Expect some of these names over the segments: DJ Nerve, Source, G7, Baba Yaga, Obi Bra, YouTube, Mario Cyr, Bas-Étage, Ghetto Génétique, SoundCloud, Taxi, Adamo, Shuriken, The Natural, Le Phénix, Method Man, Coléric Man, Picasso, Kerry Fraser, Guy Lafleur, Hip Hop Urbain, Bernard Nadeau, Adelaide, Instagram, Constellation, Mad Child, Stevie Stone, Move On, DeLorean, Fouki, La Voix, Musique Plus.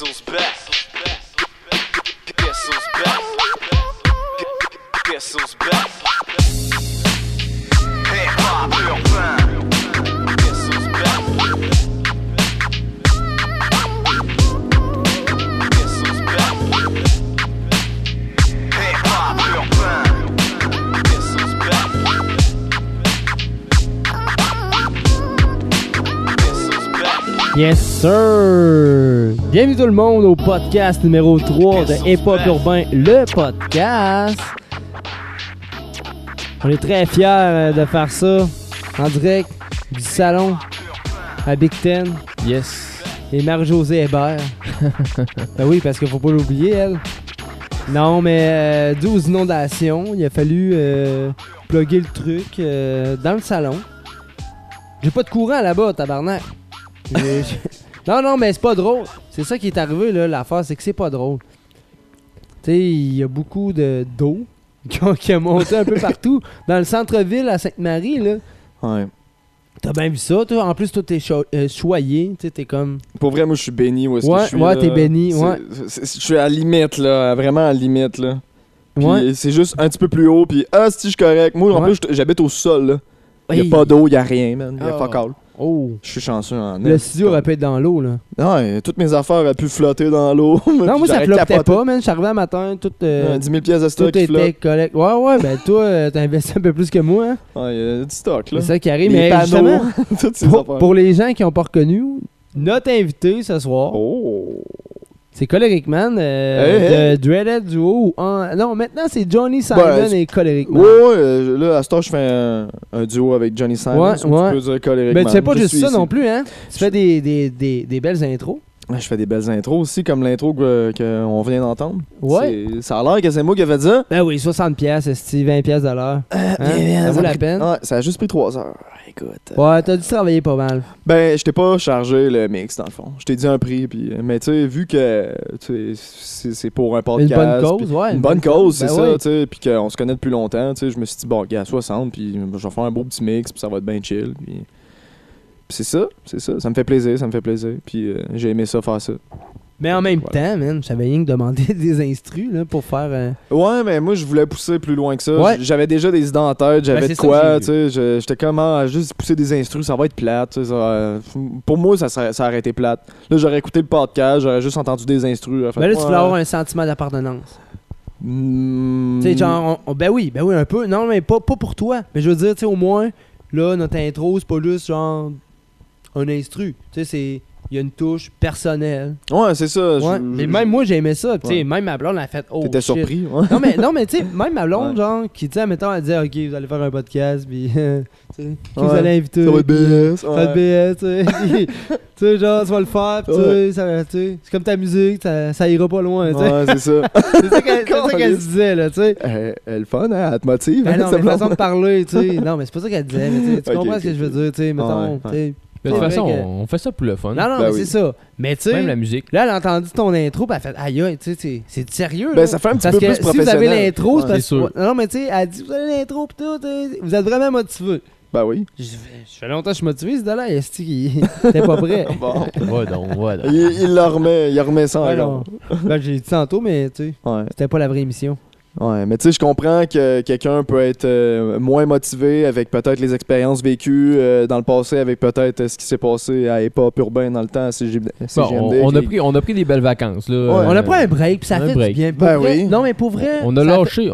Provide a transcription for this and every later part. Guess who's back? Hip Hop Urbain. Guess who's back? Guess who's back? Hip Hop Urbain. Guess who's back? Guess who's back? Yes sir. Bienvenue tout le monde au podcast numéro 3 de Hip Hop Urbain, le podcast. On est très fiers de faire ça en direct du salon à Big Ten. Yes. Et Marie-Josée Hébert. Ben oui, parce qu'il faut pas l'oublier, elle. Non, mais 12 inondations. Il a fallu plugger le truc dans le salon. J'ai pas de courant là-bas, tabarnak. Non, mais c'est pas drôle. C'est ça qui est arrivé, là, l'affaire, c'est que c'est pas drôle. Tu sais, il y a beaucoup d'eau. Qui a monté un peu partout dans le centre-ville à Sainte-Marie, là. Ouais. T'as bien vu ça, toi. En plus, toi, t'es choyé. Tu sais, t'es comme. Pour vrai, moi, je suis béni. Où est-ce que je suis? Ouais, là, t'es béni. Ouais. Je suis à la limite, là. Vraiment à la limite, là. Puis, ouais. C'est juste un petit peu plus haut. Puis, ah, si, je suis correct. Moi, en plus, j'habite au sol, là. Y'a pas d'eau, y'a rien, man. Y'a fuck all. Oh. Je suis chanceux en le studio aurait pu être dans l'eau, là. Ouais, toutes mes affaires auraient pu flotter dans l'eau. Non, moi, ça flottait pas, man. Je suis arrivé à matin, tout... 10 000 pièces de stock qui flotte. Tout était correct. Ouais, ben toi, t'as investi un peu plus que moi, hein. Ouais, il y a du stock, là. C'est ça qui arrive, mais justement, toutes ces affaires. Pour les gens qui n'ont pas reconnu, notre invité ce soir... Oh. C'est Coléric Man, de Dreaded Duo. Non, maintenant c'est Johnny Simon et Coléric Man. Ouais, là, à ce temps, je fais un duo avec Johnny Simon. Ouais, tu peux dire Coléric Man. Mais tu fais pas juste ça ici. Non plus, hein? Tu fais des belles intros. Je fais des belles intros aussi, comme l'intro qu'on vient d'entendre. Ouais. Ça a l'air que c'est moi qui avais dit ça. Ben oui, 60$, c'est 20$ de l'heure. Ça vaut la peine. Ouais, ça a juste pris 3 heures. Écoute. Ouais, t'as dû travailler pas mal. Ben, je t'ai pas chargé le mix, dans le fond. Je t'ai dit un prix, puis... Mais tu sais, vu que c'est pour un podcast... Une bonne cause, pis, ouais. Une bonne cause, c'est ça, tu sais. Puis qu'on se connaît depuis longtemps, tu sais. Je me suis dit, bon, gars, 60$, puis je vais faire un beau petit mix, puis ça va être bien chill, puis... C'est ça. Ça me fait plaisir. Puis j'ai aimé ça, faire ça. Mais en même temps, man, j'avais rien que demandé des instrus là, pour faire... Ouais, mais moi, je voulais pousser plus loin que ça. Ouais. J'avais déjà des idées en tête, j'avais de quoi, tu sais. J'étais comme, juste pousser des instrus, ça va être plate. Pour moi, ça aurait été plate. Là, j'aurais écouté le podcast, j'aurais juste entendu des instrus. Mais là, tu voulais avoir un sentiment d'appartenance. Tu sais, genre, ben oui, un peu. Non, mais pas pour toi. Mais je veux dire, tu sais, au moins, là, notre intro, c'est pas juste genre... un instru, tu sais, c'est il y a une touche personnelle. Ouais, c'est ça. Ouais. Mais même moi j'aimais ça, tu sais, même ma blonde elle a fait t'étais shit. Surpris. Ouais. Non mais tu sais, même ma blonde genre qui disait mettons elle disait OK, vous allez faire un podcast puis tu sais, vous allez inviter. Ça va être BS. Tu sais genre tu vas le faire, tu sais, c'est comme ta musique, ça ira pas loin, tu sais. Ouais, c'est ça. c'est ça qu'elle disait là, tu sais. Elle fun, hein, elle te motive, ben non, mais façon de parler, tu sais. Non, mais c'est pas ça qu'elle disait, mais tu comprends ce que je veux dire, tu sais, mettons, tu sais. Mais de toute façon, on fait ça pour le fun. Non, mais oui. C'est ça. Mais tu sais, même la musique. Là, elle a entendu ton intro, puis elle a fait aïe, tu sais, c'est sérieux. Ben, là. Ça fait un petit parce peu que plus professionnel. Si vous avez l'intro, c'est parce sûr. Non, mais tu sais, elle a dit vous avez l'intro, puis tout, vous êtes vraiment motivé. Ben oui. Je fais longtemps que je suis motivé, ce dollar. Est-ce qu'il était pas prêt? Bon. Ouais, donc. Il le remet, ça encore. Ben, j'ai dit tantôt, mais tu sais, c'était pas la vraie émission. Ouais, mais tu sais, je comprends que quelqu'un peut être moins motivé avec peut-être les expériences vécues dans le passé, avec peut-être ce qui s'est passé à Hip Hop Urbain dans le temps, à CGMD. On a pris des belles vacances. Là. Ouais. On a pris un break, puis ça fait du bien. Ben oui. Non, mais pour vrai... On a lâché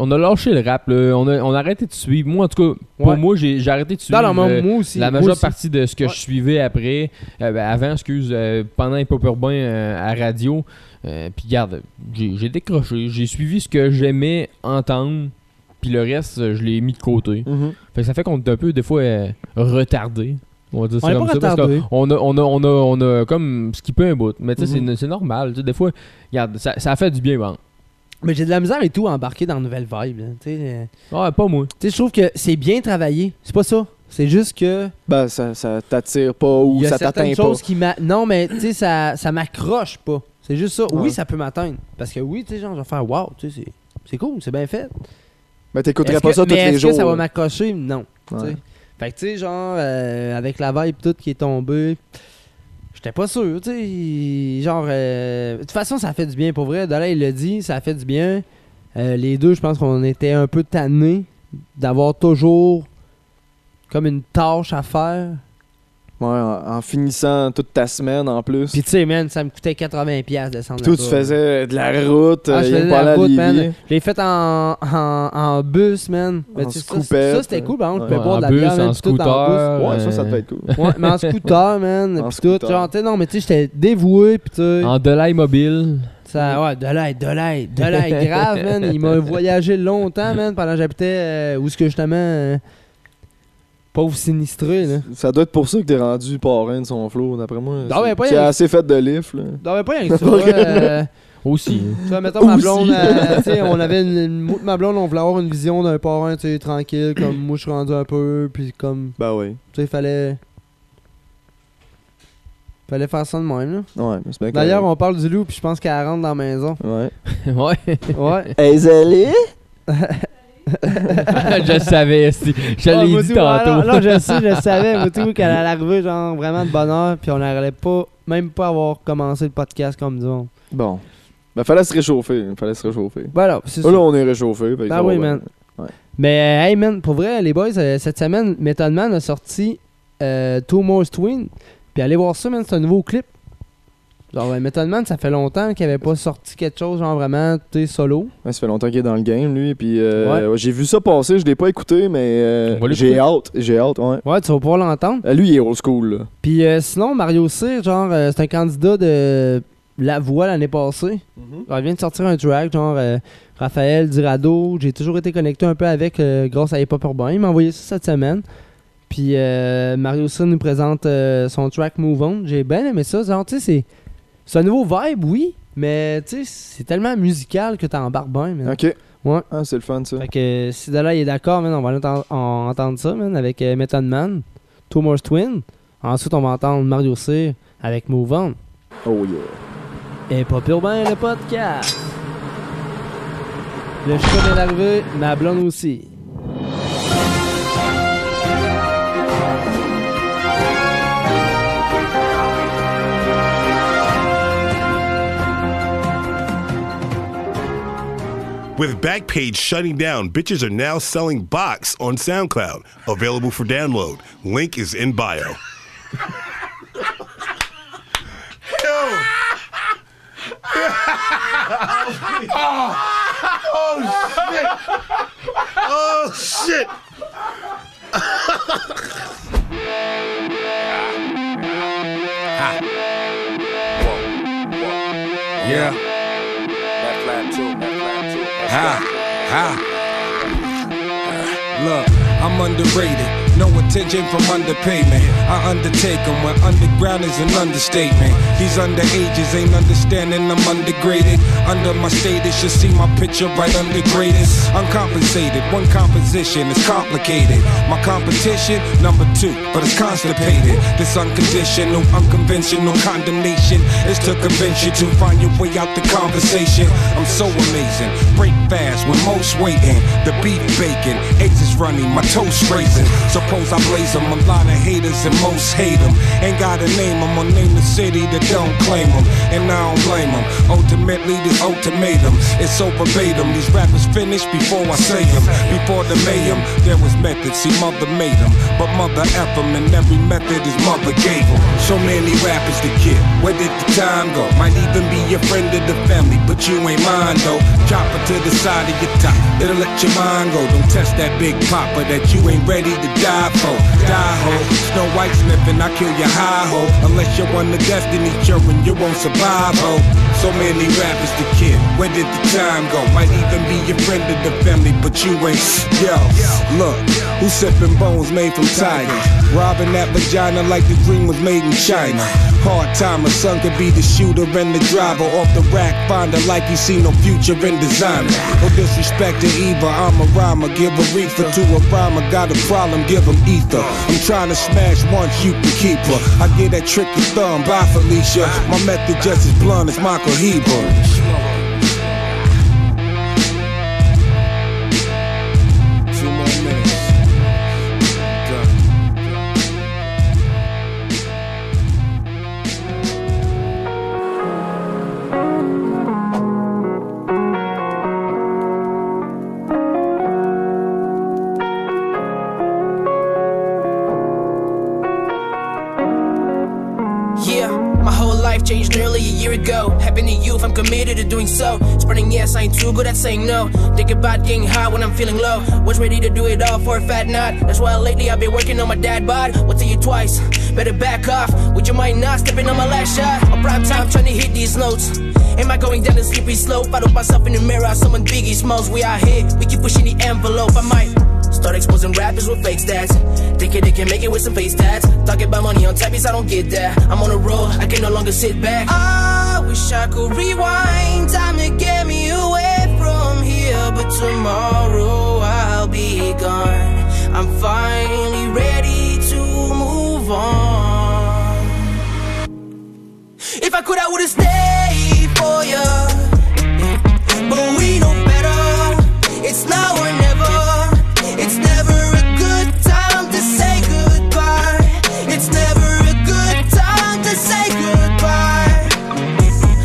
le rap. Là. On a arrêté de suivre. Moi, en tout cas, pour moi, j'ai arrêté de suivre moi aussi, la majeure partie de ce que je suivais après. Pendant Hip Hop Urbain à radio. Puis regarde, j'ai décroché, j'ai suivi ce que j'aimais entendre, puis le reste, je l'ai mis de côté. Mm-hmm. Fait que ça fait qu'on est un peu, des fois, retardé. On va dire ça comme ça, parce qu'on a comme skippé un bout. Mais tu sais, c'est normal. Des fois, regarde, ça fait du bien, bon. Mais j'ai de la misère et tout à embarquer dans la nouvelle vibe. Ouais, pas moi. Tu sais, je trouve que c'est bien travaillé. C'est pas ça. C'est juste que... Ben, ça t'attire pas ou ça t'atteint pas. Non, mais tu sais, ça m'accroche pas. C'est juste ça. Oui, ça peut m'atteindre. Parce que oui, tu sais, genre, je vais faire wow, tu sais, c'est cool, c'est bien fait. Mais t'écouterais pas ça tous les jours. Est-ce que ça va m'accrocher? Non. Ouais. Fait que tu sais, genre, avec la vibe toute qui est tombée, J'étais pas sûr, tu sais. Genre, de toute façon, ça fait du bien, pour vrai. Adelaide, il l'a dit, ça fait du bien. Les deux, je pense qu'on était un peu tannés d'avoir toujours comme une tâche à faire. Ouais, en finissant toute ta semaine en plus. Puis tu sais, man, ça me coûtait 80$ de descendre. Puis toi, tu faisais de la route. Ah, je faisais de la route, man. Je l'ai fait en bus, man. En ben, ça, c'était cool, par contre. Je peux boire de la bière, man. En scooter. Ouais, ça devait être cool. Ouais, mais en scooter, man. Puis tout. Genre, tu sais, non, mais tu sais, j'étais dévoué. Puis tu en Delay mobile. Ça, ouais, Delay grave, man. Il m'a voyagé longtemps, man, pendant que j'habitais où est-ce que justement. Pauvre sinistré, là. Ça doit être pour ça que t'es rendu parrain de son flow, d'après moi. Non, mais pas c'est assez fait de lift, là. Non, mais pas rien que ça. Aussi. Tu vois, mettons, ma blonde, tu sais, on avait ma blonde, on voulait avoir une vision d'un parrain, tu sais, tranquille, comme moi, je suis rendu un peu, puis comme... Ben oui. Tu sais, il fallait faire ça de même, là. Ouais, mais c'est bien. D'ailleurs, on parle du loup, puis je pense qu'elle rentre dans la maison. Ouais. Ouais. Hey, allez? Je savais, si. Je l'ai dit tantôt. Non, je savais, Moutou, qu'elle allait arriver, genre, vraiment de bonne heure, puis on n'allait pas, même pas avoir commencé le podcast comme disons. Bon. Ben, fallait se réchauffer. Voilà, c'est ça. Là, on est réchauffé. Ben oui, man. Ouais. Mais, hey, man, pour vrai, les boys, cette semaine, Method Man a sorti Two More Twins, puis allez voir ça, man, c'est un nouveau clip. Genre, Method Man, ça fait longtemps qu'il avait pas sorti quelque chose, genre vraiment, tu sais, solo. Ouais, ça fait longtemps qu'il est dans le game, lui. Puis ouais, j'ai vu ça passer, je l'ai pas écouté, mais j'ai hâte, ouais. Ouais, tu vas pouvoir l'entendre. Lui, il est old school, là. Puis sinon, Mario Cyr, genre, c'est un candidat de La Voix l'année passée. Mm-hmm. Alors, il vient de sortir un track, genre Raphaël Dorado. J'ai toujours été connecté un peu avec grâce à Hip Hop Urbain. Il m'a envoyé ça cette semaine. Puis Mario Cyr nous présente son track Move On. J'ai bien aimé ça, genre, tu sais, c'est un nouveau vibe, oui, mais tu sais, c'est tellement musical que t'embarques bien, man. OK. Ouais. Ah, c'est le fun, ça. Fait que si Delay est d'accord, man, on va entendre ça, man, avec Method Man, Two More Twins. Ensuite, on va entendre Mario Cyr avec Move On. Oh yeah. Et pas pire ben le podcast. Le show vient d'arriver, ma blonde aussi. With Backpage shutting down, bitches are now selling Box on SoundCloud. Available for download. Link is in bio. Yo. Oh shit. Yeah. Ha, ha. Look, I'm underrated. No attention from underpayment. I undertake them when underground is an understatement. These underages ain't understanding I'm undergraded. Under my status, you see my picture right under greatest. Uncompensated, one composition is complicated. My competition, number two, but it's constipated. This unconditional, unconventional condemnation is to convince you to find your way out the conversation. I'm so amazing, break fast when most waiting. The beat baking, eggs is running, my toast raising. So I blaze them, a lot of haters and most hate them. Ain't gotta name them, or name the city that don't claim them. And I don't blame them, ultimately this ultimatum. It's so verbatim, these rappers finish before I say them. Before the mayhem, there was method, see mother made them. But mother F them, and every method his mother gave them. So many rappers to kill, where did the time go? Might even be a friend of the family, but you ain't mine though. Drop it to the side of your top, it'll let your mind go. Don't test that big popper that you ain't ready to die. Die ho, Snow White sniffing, I kill your high ho. Unless you're on the destiny children, you won't survive ho. So many rappers to kill, where did the time go? Might even be your friend of the family, but you ain't. Yo, look, who's sipping bones made from tigers? Robbing that vagina like the dream was made in China. Hard timer, son could be the shooter and the driver. Off the rack, finder like he see no future in designer. No disrespect to either, I'm a rhymer, give a reefer to a rhymer, got a problem, give ether. I'm trying to smash once, you can keep her. I get that tricky thumb by Felicia. My method just as blunt as Michael Heber. life changed nearly a year ago. Happened to you if I'm committed to doing so. Spreading yes, I ain't too good at saying no. Think about getting high when I'm feeling low. Was ready to do it all for a fat knot. That's why lately I've been working on my dad bod. What's tell you twice, better back off. Would you mind not stepping on my last shot? My prime time trying to hit these notes. Am I going down the slippery slope? I don't myself in the mirror, someone biggie smokes. We out here, we keep pushing the envelope. I might start exposing rappers with fake stats. Thinking they can make it with some face tats. Talking about money on tappies, I don't get that. I'm on a roll, I can no longer sit back. I wish I could rewind, time to get me away from here. But tomorrow I'll be gone. I'm finally ready to move on. If I could, I would've stayed for ya. But we know better, it's now or never. It's never a good time to say goodbye. It's never a good time to say goodbye.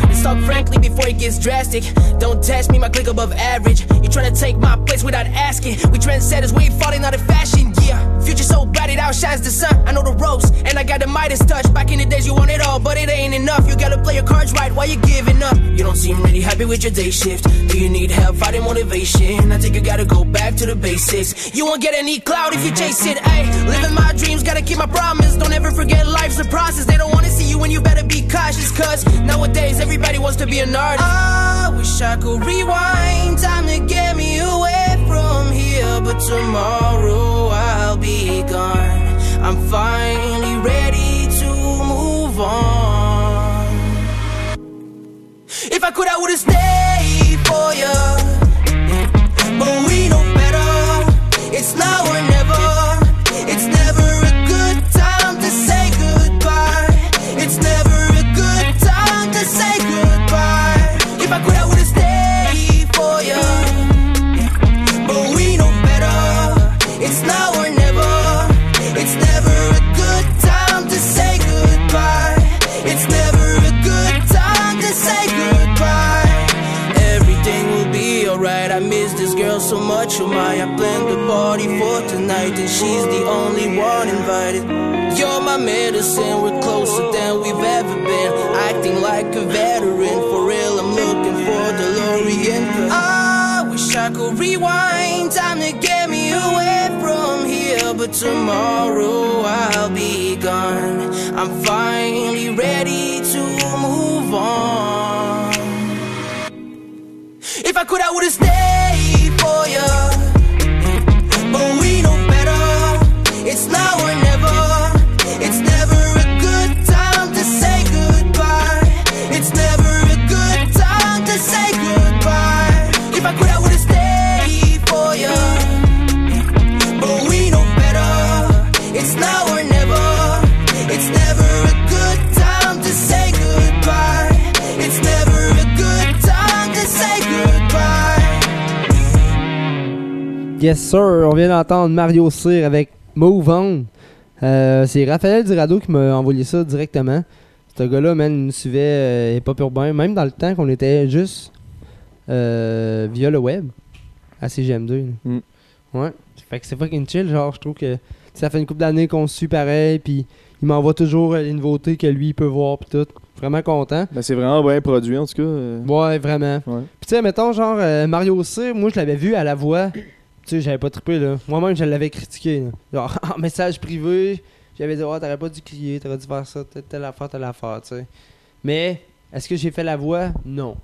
Let's talk frankly before it gets drastic. Don't test me, my click above average. You tryna take my place without asking. We trendsetters, we ain't falling out of fashion, yeah. Future so bad it outshines the sun. I know the ropes, and I got the Midas touch. Back in the days you want it all, but it ain't enough. You gotta play your cards right while you're giving up. You don't seem really happy with your day shift. Do you need help fighting motivation? I think you gotta go back to the basics. You won't get any clout if you chase it, ayy. Living my dreams, gotta keep my promise. Don't ever forget life's a process. They don't wanna see you and you better be cautious. Cause nowadays everybody wants to be an artist. I wish I could rewind, time to get me away from here, but tomorrow I'll be gone. I'm finally ready to move on. If I could, I would've stayed for ya. But we know better. It's now or never. It's never a good time to say goodbye. It's never a good time to say goodbye. If I could, I would've stayed for ya. It's now or never. It's never a good time to say goodbye. It's never a good time to say goodbye. Everything will be alright. I miss this girl so much, oh my. I planned the party for tonight, and she's the only one invited. You're my medicine, we're closer than we've ever been. Acting like a veteran, for real, I'm looking for the DeLorean. I wish I could rewind, time to get me away from here, but tomorrow I'll be gone. I'm finally ready to move on. If I could, I would've stayed for ya. But we know better. It's now or never. It's never a good time to say goodbye. It's never a good time to say goodbye. If I could, I would've stayed for ya. It's now or never. It's never a good time to say goodbye. It's never a good time to say goodbye. Yes sir, on vient d'entendre Mario Cyr avec Move On. C'est Raphaël Dorado qui m'a envoyé ça directement. Ce gars-là, man, il nous suivait Hip Hop Urbain, même dans le temps qu'on était juste via le web à CGMD. Mm. Ouais, fait que c'est fucking chill, genre je trouve que ça fait une couple d'années qu'on se suit pareil, puis il m'envoie toujours les nouveautés que lui, il peut voir, puis tout. Vraiment content. Ben, c'est vraiment bien produit, en tout cas. Ouais, vraiment. Ouais. Puis tu sais, mettons, genre, Mario Cyr, moi, je l'avais vu à La Voix. Tu sais, j'avais pas trippé, là. Moi-même, je l'avais critiqué, là. Genre, en message privé, j'avais dit, ouais, oh, t'aurais pas dû crier, t'aurais dû faire ça, telle affaire, tu sais. Mais, est-ce que j'ai fait La Voix? Non.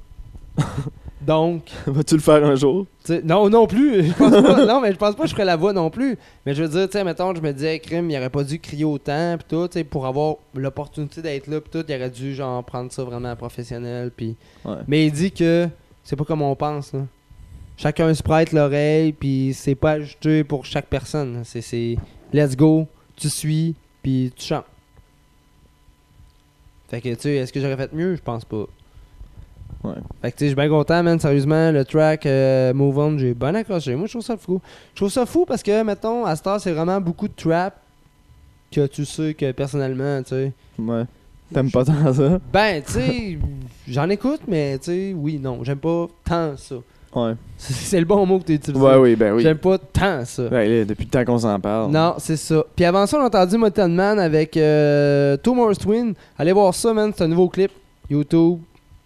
Donc... Vas-tu le faire un jour? Non, non plus. Je pense pas, non, mais je pense pas que je ferais La Voix non plus. Mais je veux dire, tu sais, mettons, je me disais, crime, il aurait pas dû crier autant, pis tout, tu sais, pour avoir l'opportunité d'être là, pis tout, il aurait dû, genre, prendre ça vraiment professionnel, pis... Ouais. Mais il dit que c'est pas comme on pense, là. Chacun se prête l'oreille, pis c'est pas ajusté pour chaque personne. C'est let's go, tu suis, pis tu chantes. Fait que, tu sais, est-ce que j'aurais fait mieux? Je pense pas. Ouais. Fait que tu sais, je suis bien content, man, sérieusement, le track Move On, j'ai bien accroché. Moi, je trouve ça fou. Je trouve ça fou parce que, mettons, à cette heure, c'est vraiment beaucoup de trap que tu sais que personnellement, tu sais. Ouais. T'aimes pas tant ça? Ben, tu sais, j'en écoute, mais tu sais, oui, non, j'aime pas tant ça. Ouais. C'est le bon mot que tu utilises. Ouais, oui, ben oui. J'aime pas tant ça. Ben, là, depuis le temps qu'on s'en parle. Non, c'est ça. Puis avant ça, on a entendu Method Man avec Two More Twins. Allez voir ça, man, c'est un nouveau clip. YouTube,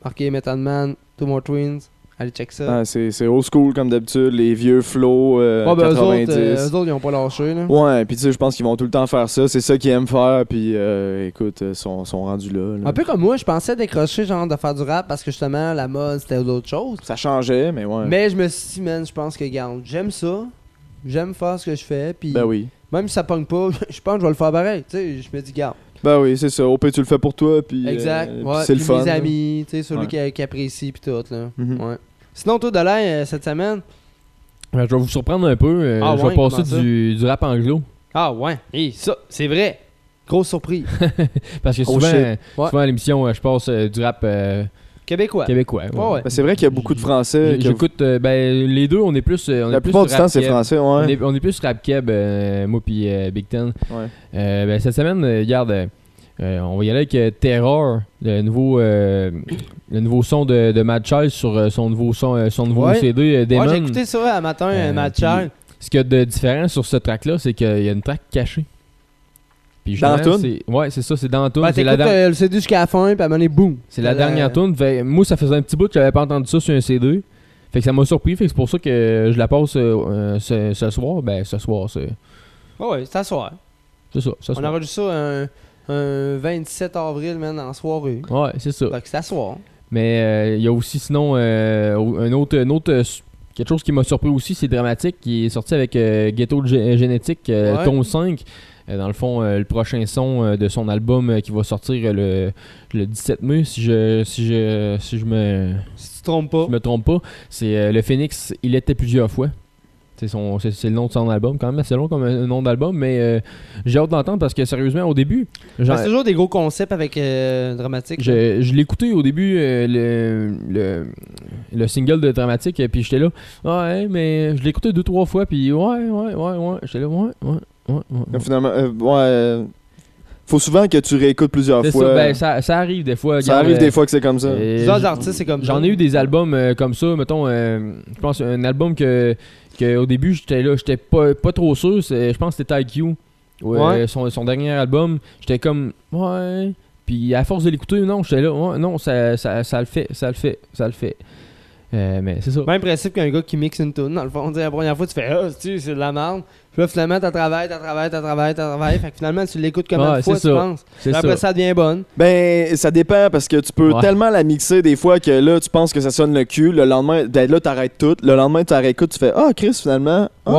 marquez Method Man, Two More Twins, allez check ça. Ah, c'est old school comme d'habitude, les vieux flows 90. Eux autres, ils ont pas lâché. Là. Ouais, puis tu sais, je pense qu'ils vont tout le temps faire ça, c'est ça qu'ils aiment faire, puis écoute, ils sont rendus là. Un peu comme moi, je pensais décrocher genre de faire du rap parce que justement, la mode, c'était d'autres choses. Ça changeait, mais ouais. Mais je me suis dit, man, je pense que, garde, j'aime ça, j'aime faire ce que je fais, puis ben oui. Même si ça pogne pas, je pense que je vais le faire pareil, tu sais, je me dis, garde. Ben oui, c'est ça. Au pire, tu le fais pour toi, puis exact. Ouais, c'est le fun. Mes amis, tu sais, celui qui apprécie, puis tout, là. Mm-hmm. Ouais. Sinon, toi, Delay, cette semaine? Ben, je vais vous surprendre un peu. Je vais passer du rap anglo. Ah ouais? Et ça, c'est vrai. Grosse surprise. Parce que souvent à l'émission, je passe du rap... Québécois. Ouais. Ben, c'est vrai qu'il y a beaucoup de Français. J'écoute les deux, on est plus. La plupart du temps, c'est français. Ouais. On est plus rap keb, moi puis Big Ten. Ouais. Cette semaine, regarde, on va y aller avec Terror, le nouveau son de Mad Child sur son nouveau CD Demon. Ouais, j'ai écouté ça à matin, Mad Child. Ce qu'il y a de différent sur ce track-là, c'est qu'il y a une track cachée. Dans Toon? Ouais, c'est ça, c'est dans Toon. C'est la dernière. Le CD jusqu'à la fin, puis à mener boum. C'est la dernière Toon. Moi, ça faisait un petit bout que j'avais pas entendu ça sur un CD. Fait que ça m'a surpris. Fait que c'est pour ça que je la passe ce soir. Ben, ce soir, c'est. Ouais, c'est à soir. C'est ça. On a rendu ça un 27 avril, man, en soirée. Ouais, c'est ça. Fait que c'est à soir. Mais il y a aussi, sinon, un autre quelque chose qui m'a surpris aussi, c'est Dramatik, qui est sorti avec Ghetto Génétique, Tome 5. Dans le fond, le prochain son de son album qui va sortir le 17 mai, si je me trompe pas, c'est Le Phénix, Il était plusieurs fois. C'est le nom de son album, quand même assez long comme un nom d'album, mais j'ai hâte d'entendre parce que sérieusement, au début... c'est toujours des gros concepts avec Dramatik. Je l'écoutais au début, le single de Dramatik, puis j'étais là, ouais, mais je l'écoutais 2-3 fois, puis ouais, j'étais là, ouais. Finalement, faut souvent que tu réécoutes plusieurs fois. Ça, ça arrive des fois. Ça arrive des fois que c'est comme ça. Plusieurs artistes, c'est comme ça. J'en ai eu des albums comme ça. Mettons, je pense un album que au début, j'étais pas trop sûr. Je pense que c'était IQ. Ouais. Son dernier album. J'étais comme, ouais. Puis à force de l'écouter, non, j'étais là. Ouais, non, ça le fait. Mais c'est ça. Même principe qu'un gars qui mixe une tune, dans le fond, la première fois, tu fais c'est de la merde. Puis là, finalement, t'as travaillé. Fait que finalement, tu l'écoutes combien de fois, tu penses. Après, ça devient bonne. Ben, ça dépend parce que tu peux tellement la mixer des fois que là, tu penses que ça sonne le cul. Le lendemain, là, t'arrêtes tout. Le lendemain, tu réécoutes, tu fais Chris, finalement. C'est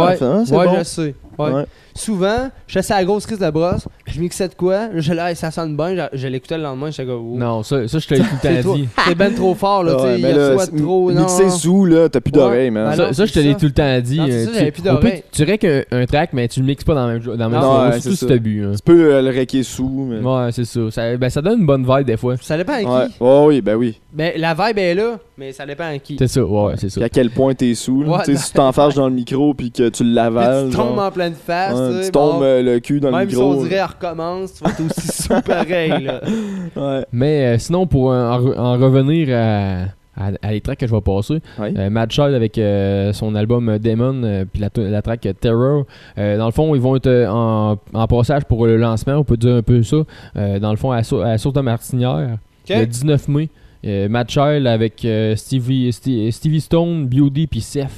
bon. Je sais. Ouais. Souvent, je faisais la grosse crise de brosse, je mixais de quoi, ça sonne bien, je l'écoutais le lendemain, j'étais comme ouh. Non, ça je te l'ai tout le temps dit. C'est ben trop fort, là, tu sais, mixer sous, là, t'as plus d'oreilles, man. Ben ça, je te l'ai tout le temps dit. Non, j'avais plus d'oreilles. Tu rèques un track, mais tu le mixes pas dans le même genre, surtout si t'as bu. Tu peux le rèquer sous, mais... Ouais, c'est ça. Ça donne une bonne vibe, des fois. Ça dépend à qui. Ouais, oui, ben oui. Ben, la vibe est là, mais ça dépend à qui. C'est ça, ouais, c'est ça. Puis à quel point t'es sous, tu sais, si tu t'enfarges dans le micro, puis que tu l'avales. Tu tombes en pleine face. Tu tombes le cul dans le micro. Même si on dirait elle recommence, tu vas être aussi sous pareil. Là. Ouais. Mais sinon, pour en revenir à les tracks que je vais passer, Mad Child avec son album Demon, puis la track Terror, dans le fond, ils vont être en passage pour le lancement, on peut dire un peu ça, dans le fond, à Source de Martinière, le 19 mai. Mad Child avec Stevie Stone, Beauty, puis Seth.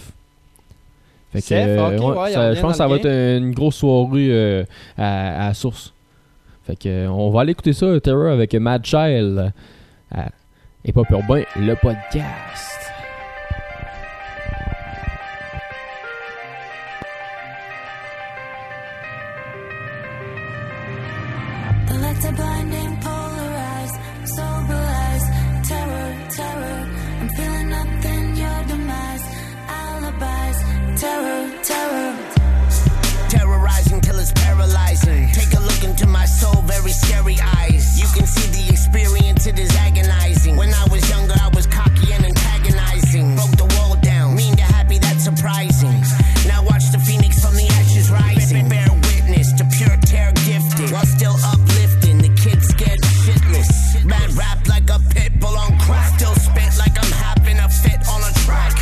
Je pense que ça va être une grosse soirée à Source. Fait que on va aller écouter ça, Terror avec Mad Child à Hip Hop Urbain, le podcast. Take a look into my soul, very scary eyes. You can see the experience, it is agonizing. When I was younger, I was cocky and antagonizing. Broke the wall down, mean to happy, that's surprising. Now watch the phoenix from the ashes rising. Bear witness to pure terror gifted, while still uplifting, the kids scared shitless. Man rap like a pit bull on crack, still spit like I'm having a fit on a track.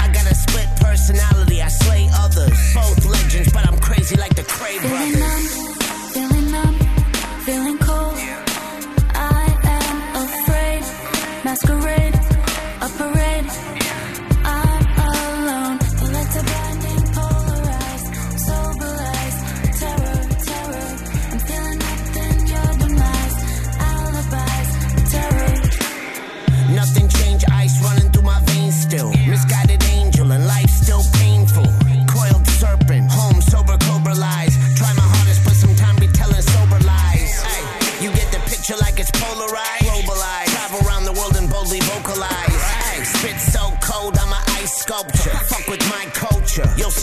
I got a split personality, I slay others. Both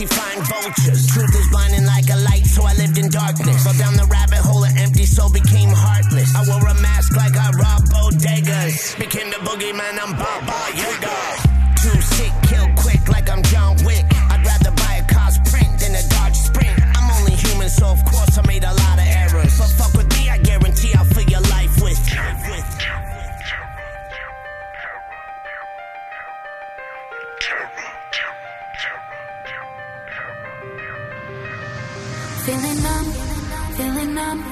she find vultures. Truth is blinding like a light, so I lived in darkness. Fell down the rabbit hole of empty, so became heartless. I wore a mask like I robbed bodegas. Became the boogeyman, I'm Baba Yaga. Too sick, kill quick like I'm John Wick. I'd rather buy a car's print than a Dodge Sprint. I'm only human, so of course I made a lot of errors. But fuck with me, I guarantee I'll fill your life with. Feeling numb, feeling numb,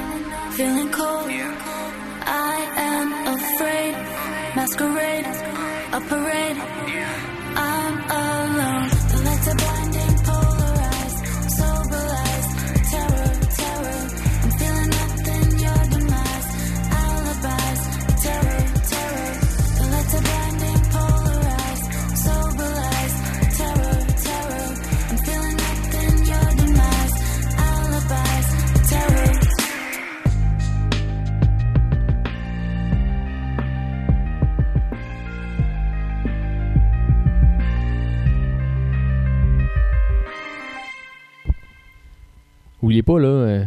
feeling cold. I am afraid, masquerade, a parade. I'm alone. The lights are blinding, polarized, soberized, terror, terror. I'm feeling nothing, your demise, alibis, terror, terror. The lights are blinding, polarized, soberized, terror, terror. I'm feeling nothing, your demise. Terror. Oubliez pas, là,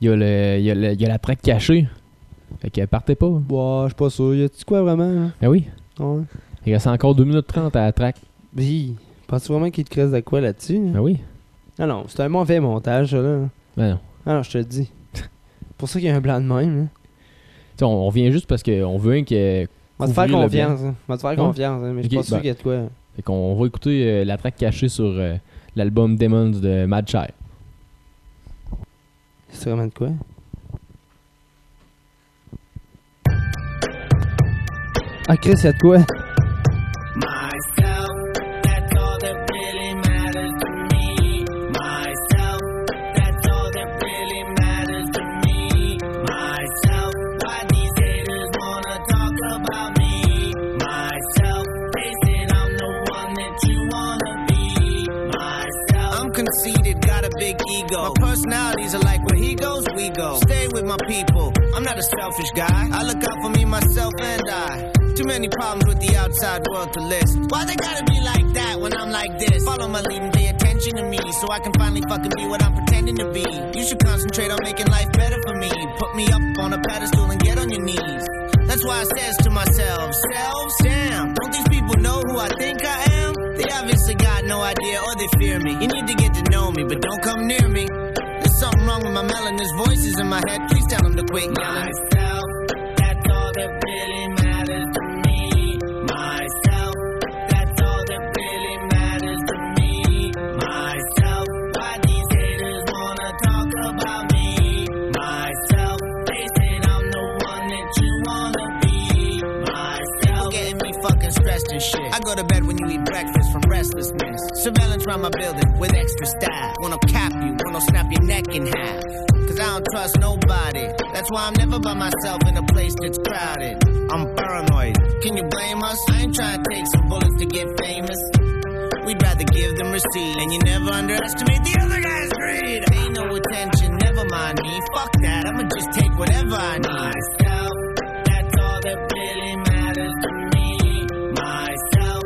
il y a la traque cachée. Fait qu'elle partait pas. Bah, je suis pas sûr. Y a-tu quoi vraiment? Hein? Ben oui. Ouais. Il reste encore 2 minutes 30 à la traque. Oui. Penses-tu vraiment qu'il te crée de quoi là-dessus? Hein? Ben oui. Ah non, c'est un mauvais montage, ça, là. Ben non. Alors, je te le dis. C'est pour ça qu'il y a un plan de même. Hein. On vient juste parce qu'on veut que. On va te faire confiance. On va te faire confiance. Hein, mais okay, je suis pas sûr qu'il y a de quoi. Fait qu'on va écouter la track cachée sur l'album Demon de Mad Child. C'est vraiment de quoi? Ah, Chris, il y a de quoi? My personalities are like where he goes, we go. Stay with my people. I'm not a selfish guy. I look out for me, myself, and I. Too many problems with the outside world to list. Why they gotta be like that when I'm like this? Follow my lead and pay attention to me, so I can finally fucking be what I'm pretending to be. You should concentrate on making life better for me. Put me up on a pedestal and get on your knees. That's why I says to myself, self, damn. Don't these people know who I think I am? They obviously got no idea or they fear me. You need to get to know me, but don't come near me. There's something wrong with my melon, there's voices in my head. Please tell them to quit yelling. Myself, that's all that really matters to me. Myself, that's all that really matters to me. Myself, why these haters wanna talk about me? Myself, they said I'm the one that you wanna be. Myself, getting me fucking stressed and shit. I go to bed when you eat breakfast. Restlessness, surveillance round my building with extra style. Wanna cap you, wanna snap your neck in half. Cause I don't trust nobody. That's why I'm never by myself in a place that's crowded. I'm paranoid. Can you blame us? I ain't trying to take some bullets to get famous. We'd rather give than receive. And you never underestimate the other guy's greed. Ain't no attention, never mind me. Fuck that, I'ma just take whatever I need. Myself, that's all that really matters to me. Myself.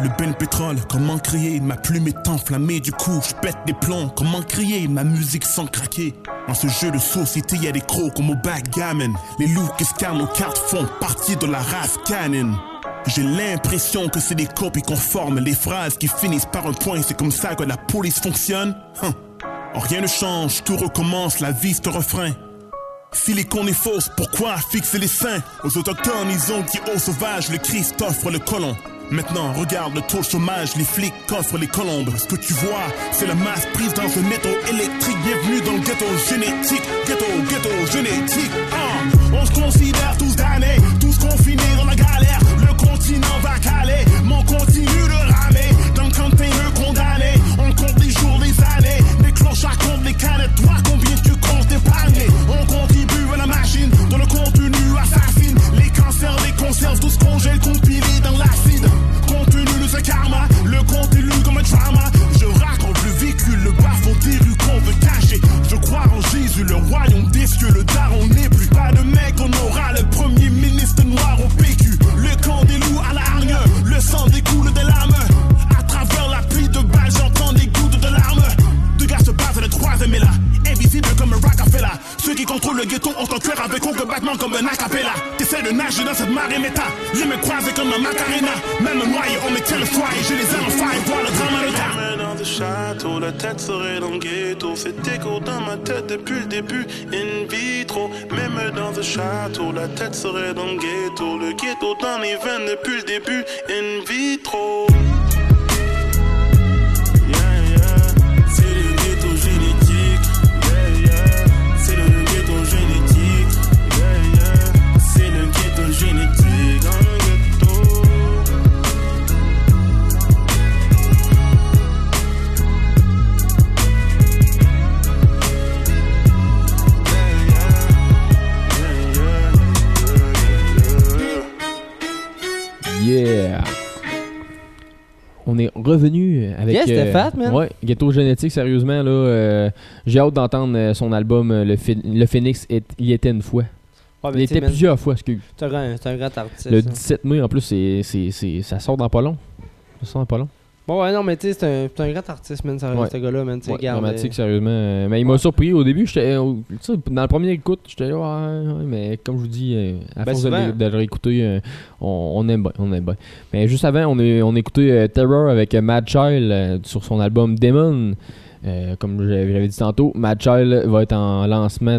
Le ben pétrole, comment crier, ma plume est enflammée, du coup je pète des plombs, comment crier, ma musique sans craquer. Dans ce jeu de société, y'a des crocs comme au backgammon, les loups qui scannent aux cartes font partie de la race canine. J'ai l'impression que c'est des copies conformes, les phrases qui finissent par un point, c'est comme ça que la police fonctionne. Rien ne change, tout recommence, la vie c'est un refrain. Si l'icône est fausse, pourquoi fixer les seins? Aux autochtones, ils ont dit aux sauvages, le Christ offre le colon. Maintenant, regarde le taux de chômage, les flics coffrent les colombes. Ce que tu vois, c'est la masse prise dans un métro électrique. Bienvenue dans le ghetto génétique, ghetto génétique. On se considère tous damnés, tous confinés dans la galère. Le continent va caler, mais on continue de ramer. Dans le container condamné, on compte les jours, les années. Les clochards comptent les canettes, toi combien tu comptes t'épargner? On contribue à la machine, dans le contenu assassine. Les comme un acapella. T'essaies de nager dans cette marée méta. Je me croise comme un macarena. Même noyé, on me tient le foie et je les ai en foie et vois le drame à l'état. De château, la tête serait dans le ghetto. C'était court dans ma tête depuis le début, in vitro. Même dans le château, la tête serait dans le ghetto dans les veines depuis le début, in vitro. Yeah, yeah, c'est le ghetto génétique. Yeah, yeah, c'est le ghetto génétique. Yeah, yeah, c'est le ghetto génétique. Dans le yeah! On est revenu avec... Yeah, c'était fat, man! Ouais, Ghetto Génétique, sérieusement, là, j'ai hâte d'entendre son album Le Phénix, il était une fois. Ouais, il était plusieurs fois, excuse. C'est un grand artiste. Le 17 mai, en plus, ça sort dans pas long. Ça sort dans pas long. Bon, ouais, non, mais tu sais, c'est un grand artiste, man, ouais. Ce gars-là, man, tu sais, regarde. Dramatik, sérieusement. Mais il m'a surpris au début. Dans le premier écoute, j'étais là, ouais, mais comme je vous dis, à force de le réécouter, on aime bien. Mais juste avant, on écoutait Terror avec Mad Child sur son album Demon. Comme j'avais dit tantôt, Mad Child va être en lancement,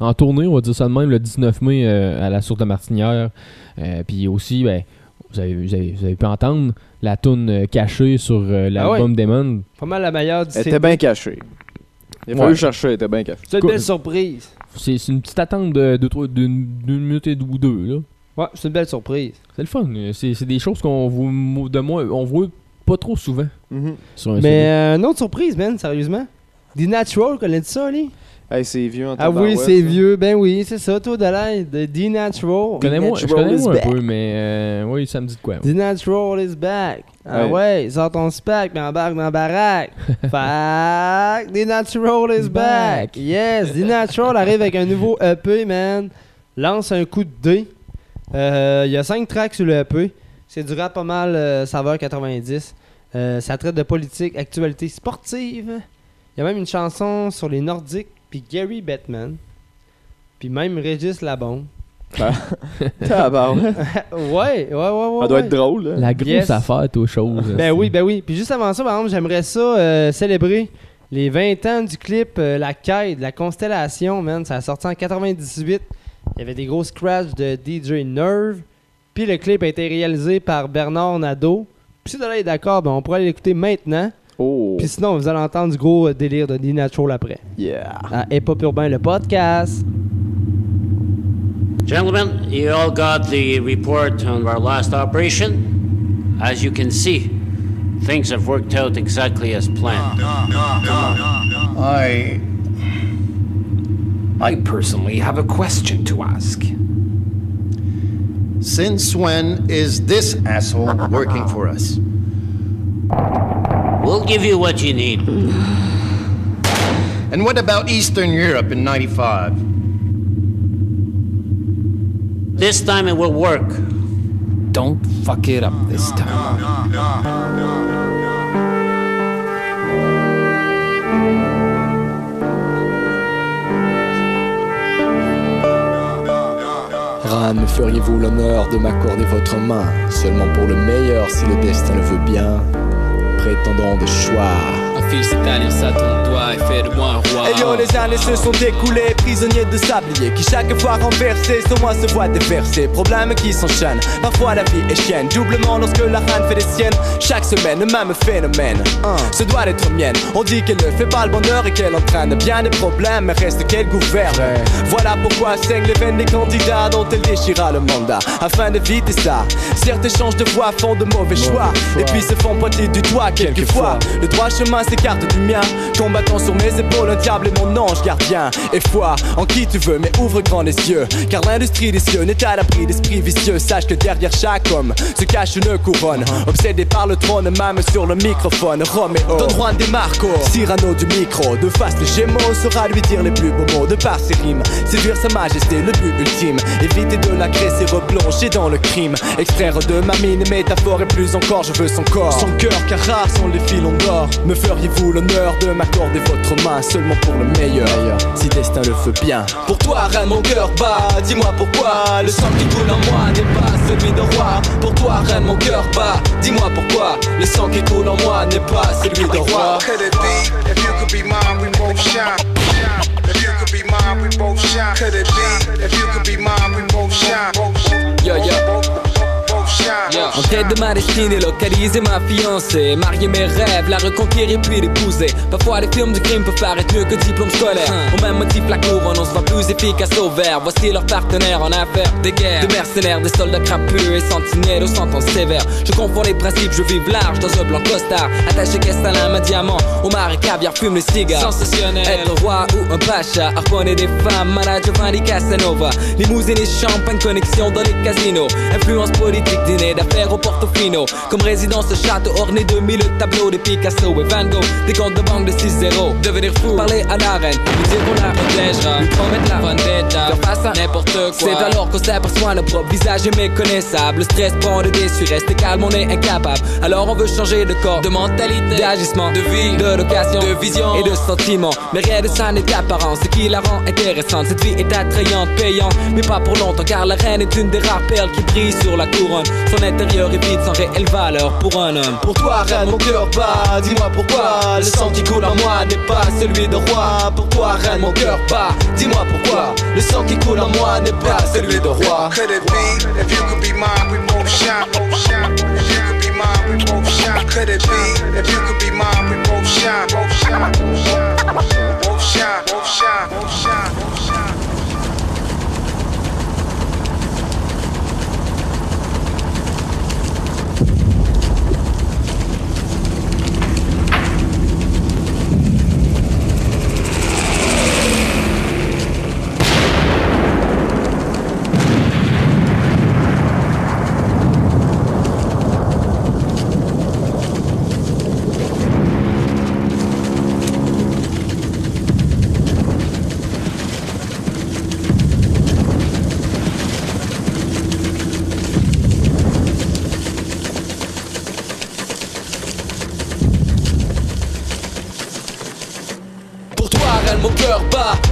en tournée, on va dire ça de même, le 19 mai à la Source de Martinière. Puis aussi, ben, vous avez pu entendre la toune cachée sur l'album Demon. Pas mal la meilleure du CD. Elle était bien cachée. Il faut chercher, elle était bien cachée. C'est une belle surprise. C'est une petite attente d'une minute ou deux. Là. Ouais, c'est une belle surprise. C'est le fun. C'est des choses qu'on voit pas trop souvent. Mm-hmm. Une autre surprise, man, sérieusement. The Natural, connais-tu ça, Ali? Hey, c'est vieux en tabarouette. Ah oui, c'est vieux. Ben oui, c'est ça. Toi, Adelaide, The Natural. Je connais moi un peu, mais oui, ça me dit de quoi. The Natural is back. Ah ouais, sort ton spack, mais embarque dans la baraque. Fuck, The Natural is back. Yes, The Natural arrive avec un nouveau EP, man. Lance un coup de dé. Il y a 5 tracks sur le EP. C'est du rap pas mal, saveur 90. Ça traite de politique, actualité sportive. Il y a même une chanson sur les Nordiques. Puis Gary Batman, puis même Régis Labonde. Ouais. Ça doit être drôle. Hein? La grosse affaire, tout chose. Ben oui. Puis juste avant ça, par exemple, j'aimerais ça célébrer les 20 ans du clip La Quête, la Constellation, man. Ça a sorti en 98. Il y avait des gros scratchs de DJ Nerve. Puis le clip a été réalisé par Bernard Nadeau. Puis si tu es d'accord, ben on pourrait l'écouter maintenant. Oh. Puis sinon, vous allez entendre du gros délire de The Natural après. Yeah. À Hip Hop Urbain, le podcast. Gentlemen, you all got the report on our last operation. As you can see, things have worked out exactly as planned. I personally have a question to ask. Since when is this asshole working for us? We'll give you what you need. And what about Eastern Europe in 95? This time it will work. Don't fuck it up this time. Rame, feriez-vous l'honneur de m'accorder votre main, seulement pour le meilleur si le destin le veut bien. Prétendant de choix. Fils d'Italie, ça tombe toi et fait de moi un roi. Et yo, les années se sont écoulées, prisonniers de sabliers qui chaque fois renversés, sur moi se voient déverser. Problèmes qui s'enchaînent, parfois la vie est chienne. Doublement lorsque la reine fait des siennes, chaque semaine, le même phénomène. Se doit d'être mienne, on dit qu'elle ne fait pas le bonheur et qu'elle entraîne bien des problèmes, mais reste qu'elle gouverne. Voilà pourquoi saignent les veines des candidats dont elle déchira le mandat, afin d'éviter ça. Certes échanges de voix font de mauvais choix, et puis se font pointer du doigt quelquefois. Le droit chemin s'écarte du mien, combattant sur mes épaules un diable et mon ange gardien. Et foi en qui tu veux, mais ouvre grand les yeux, car l'industrie des cieux n'est à l'abri d'esprits vicieux. Sache que derrière chaque homme se cache une couronne, obsédé par le trône, même sur le microphone. Roméo, Don Juan de Marco, Cyrano du micro, de face les Gémeaux, saura lui dire les plus beaux mots. De par ses rimes, séduire sa majesté, le but ultime. Éviter de l'agresser, replonger dans le crime. Extraire de ma mine, métaphore et plus encore, je veux son corps, son cœur, car rares sont les filons d'or. Me ferait aviez-vous l'honneur de m'accorder votre main seulement pour le meilleur, si destin le veut bien. Pour toi, reine, mon cœur bat, dis-moi pourquoi le sang qui coule en moi n'est pas celui d'un roi. Pour toi, reine, mon cœur bat, dis-moi pourquoi le sang qui coule en moi n'est pas celui d'un roi. Could it be, if you could be mine, we both shine. If you could be mine, we both shine. Could it be, if you could be mine, we both shine. Yo, yo. En quête de ma destinée, localiser ma fiancée, marier mes rêves, la reconquérir puis l'épouser. Parfois les films de crime peuvent paraître mieux que diplôme scolaire. Au même motif la couronne, on se voit plus efficace au vert. Voici leurs partenaires en affaires de guerre, de mercenaires, des soldats crapus et sentinelles aux sentences sévères. Je confonds les principes, je vive large dans un blanc costard, attaché caisse à la main diamant, homard et caviar, fume les cigares. Sensationnel, être roi ou un pacha, harponner des femmes, malade Giovanni Casanova. Limousine et champagne, connexion dans les casinos, influence politique, dîner d'affaires au Portofino. Comme résidence château orné de mille tableaux de Picasso et Van Gogh, des comptes de banque de 6-0. Devenir fou, parler à la reine, lui dire qu'on la protégera, lui promettre la vendetta, faire face à n'importe quoi. C'est alors qu'on s'aperçoit notre propre visage est méconnaissable. Le stress bondé déçu, rester calme, on est incapable. Alors on veut changer de corps, de mentalité, d'agissement, de vie, de location, de vision et de sentiment. Mais rien de ça n'est apparent, ce qui la rend intéressante. Cette vie est attrayante, payante, mais pas pour longtemps, car la reine est une des rares perles qui brille sur la couronne. Son intérieur est vide sans réelle valeur pour un homme. Pour toi, reine, mon cœur bat, dis-moi pourquoi le sang qui coule en moi n'est pas celui d'un roi. Pour toi, reine, mon cœur bat, dis-moi pourquoi le sang qui coule en moi n'est pas celui d'un roi. Could it be, if you could be mine, we both shine. If you could be mine, we both shine. Could it be, if you could be mine, we both shine. Both shine, both shine, both shine, both shine, both shine.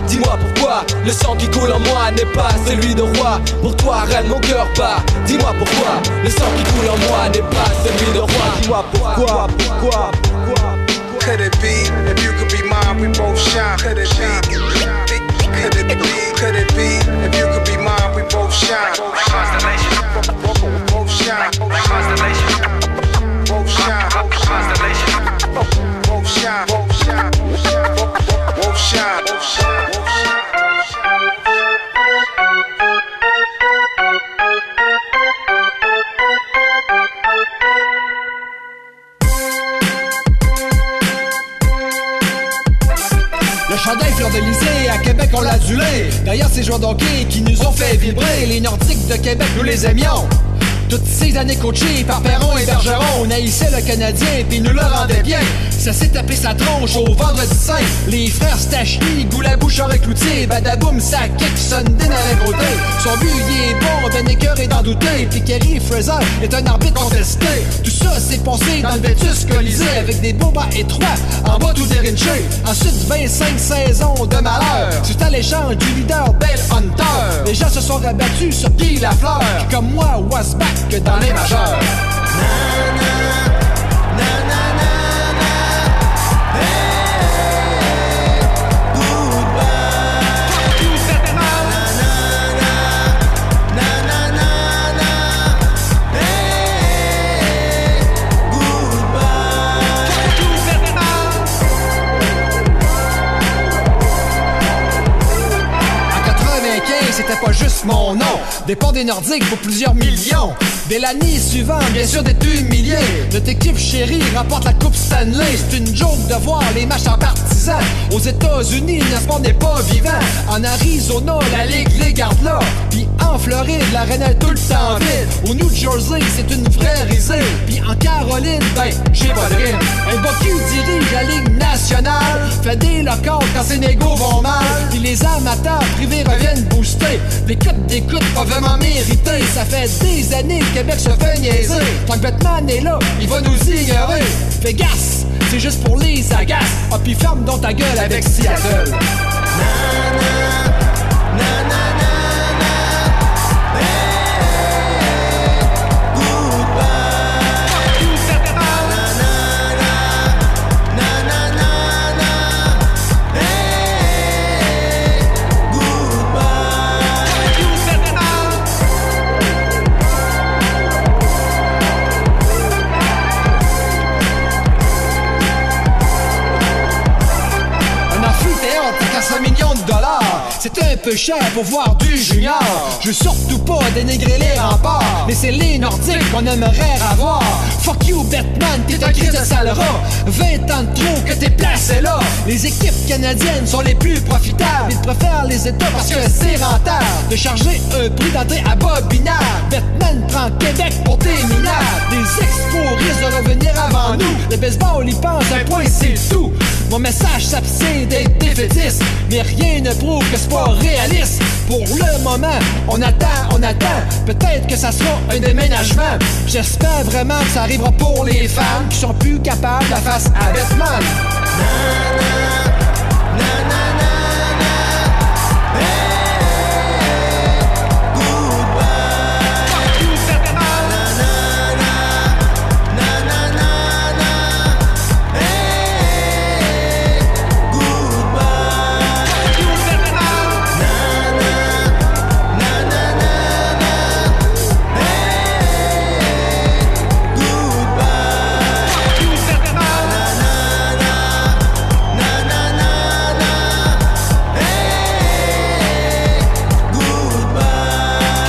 Dis-moi pourquoi le sang qui coule en moi n'est pas celui de roi. Pour toi, reine, mon cœur bat. Dis-moi pourquoi le sang qui coule en moi n'est pas celui de roi. Dis-moi pourquoi, pourquoi, pourquoi. Could it be, if you could be mine, we both shine. Could it be, could it be, if you could be mine, we both shine. Constellation, both shine. Constellation, both shine. Constellation, both shine. Both shine, both shine, both shine, both shine. Chandail fleur de lycée, à Québec on l'adulait. Derrière ces joueurs d'hockey qui nous ont fait vibrer, les Nordiques de Québec nous les aimions. Toutes ces années coachées par Perron et Bergeron, on haïssait le Canadien puis nous le rendait bien. Ça s'est tapé sa tronche au vendredi saint. Les frères Stachny, Goulabouchard et Cloutier, Badaboum, ça kick, Sundin avait voté. Son but, il est bon, Benneker est en douter, puis Kerry Fraser est un arbitre contesté. Tout ça s'est passé dans le Vétus Colisée, avec des beaux bas étroits, en bas tout dérinché. Ensuite, 25 saisons de malheur, c'est à l'échange du leader Bell Hunter. Les gens se sont rabattus sur Guy Lafleur, qui comme moi, was back que dans les majeurs. C'était pas juste mon nom. Départ des Nordiques pour plusieurs millions. Dès l'année suivante, bien sûr d'être humilié. Notre équipe chérie remporte la coupe Stanley. C'est une joke de voir les matchs en partisans. Aux États-Unis, le sport n'est pas vivant. En Arizona, la ligue les garde là. Puis en Floride, l'arène est tout le temps vide. Au New Jersey, c'est une vraie risée. Puis en Caroline, ben, j'ai pas de rime. Un Bocu dirige la ligue nationale, fait des locaux quand ses négos vont mal. Puis les amateurs privés reviennent booster. Des type d'écoute pas vraiment mérité. Ça fait des années que Québec se fait niaiser. Tant que Batman est là, il va nous ignorer. Fais gaffe, c'est juste pour les agaces. Ah pis ferme dans ta gueule avec Seattle. C'est un peu cher pour voir du junior. Je veux surtout pas dénigrer les remparts, mais c'est les Nordiques qu'on aimerait avoir. Fuck you Batman, t'es un crise de salera. 20 ans de trop que t'es placé là. Les équipes canadiennes sont les plus profitables. Ils préfèrent les États parce que c'est rentable de charger un prix d'entrée à Bobinard. Batman prend Québec pour des minards. Des expos risquent de revenir avant nous. Le baseball y pense un point c'est tout. Mon message s'abstient d'être défaitiste, mais rien ne prouve que c'est pas réaliste. Pour le moment, on attend, peut-être que ça sera un déménagement. J'espère vraiment que ça arrivera pour les femmes qui sont plus capables de la face à Batman.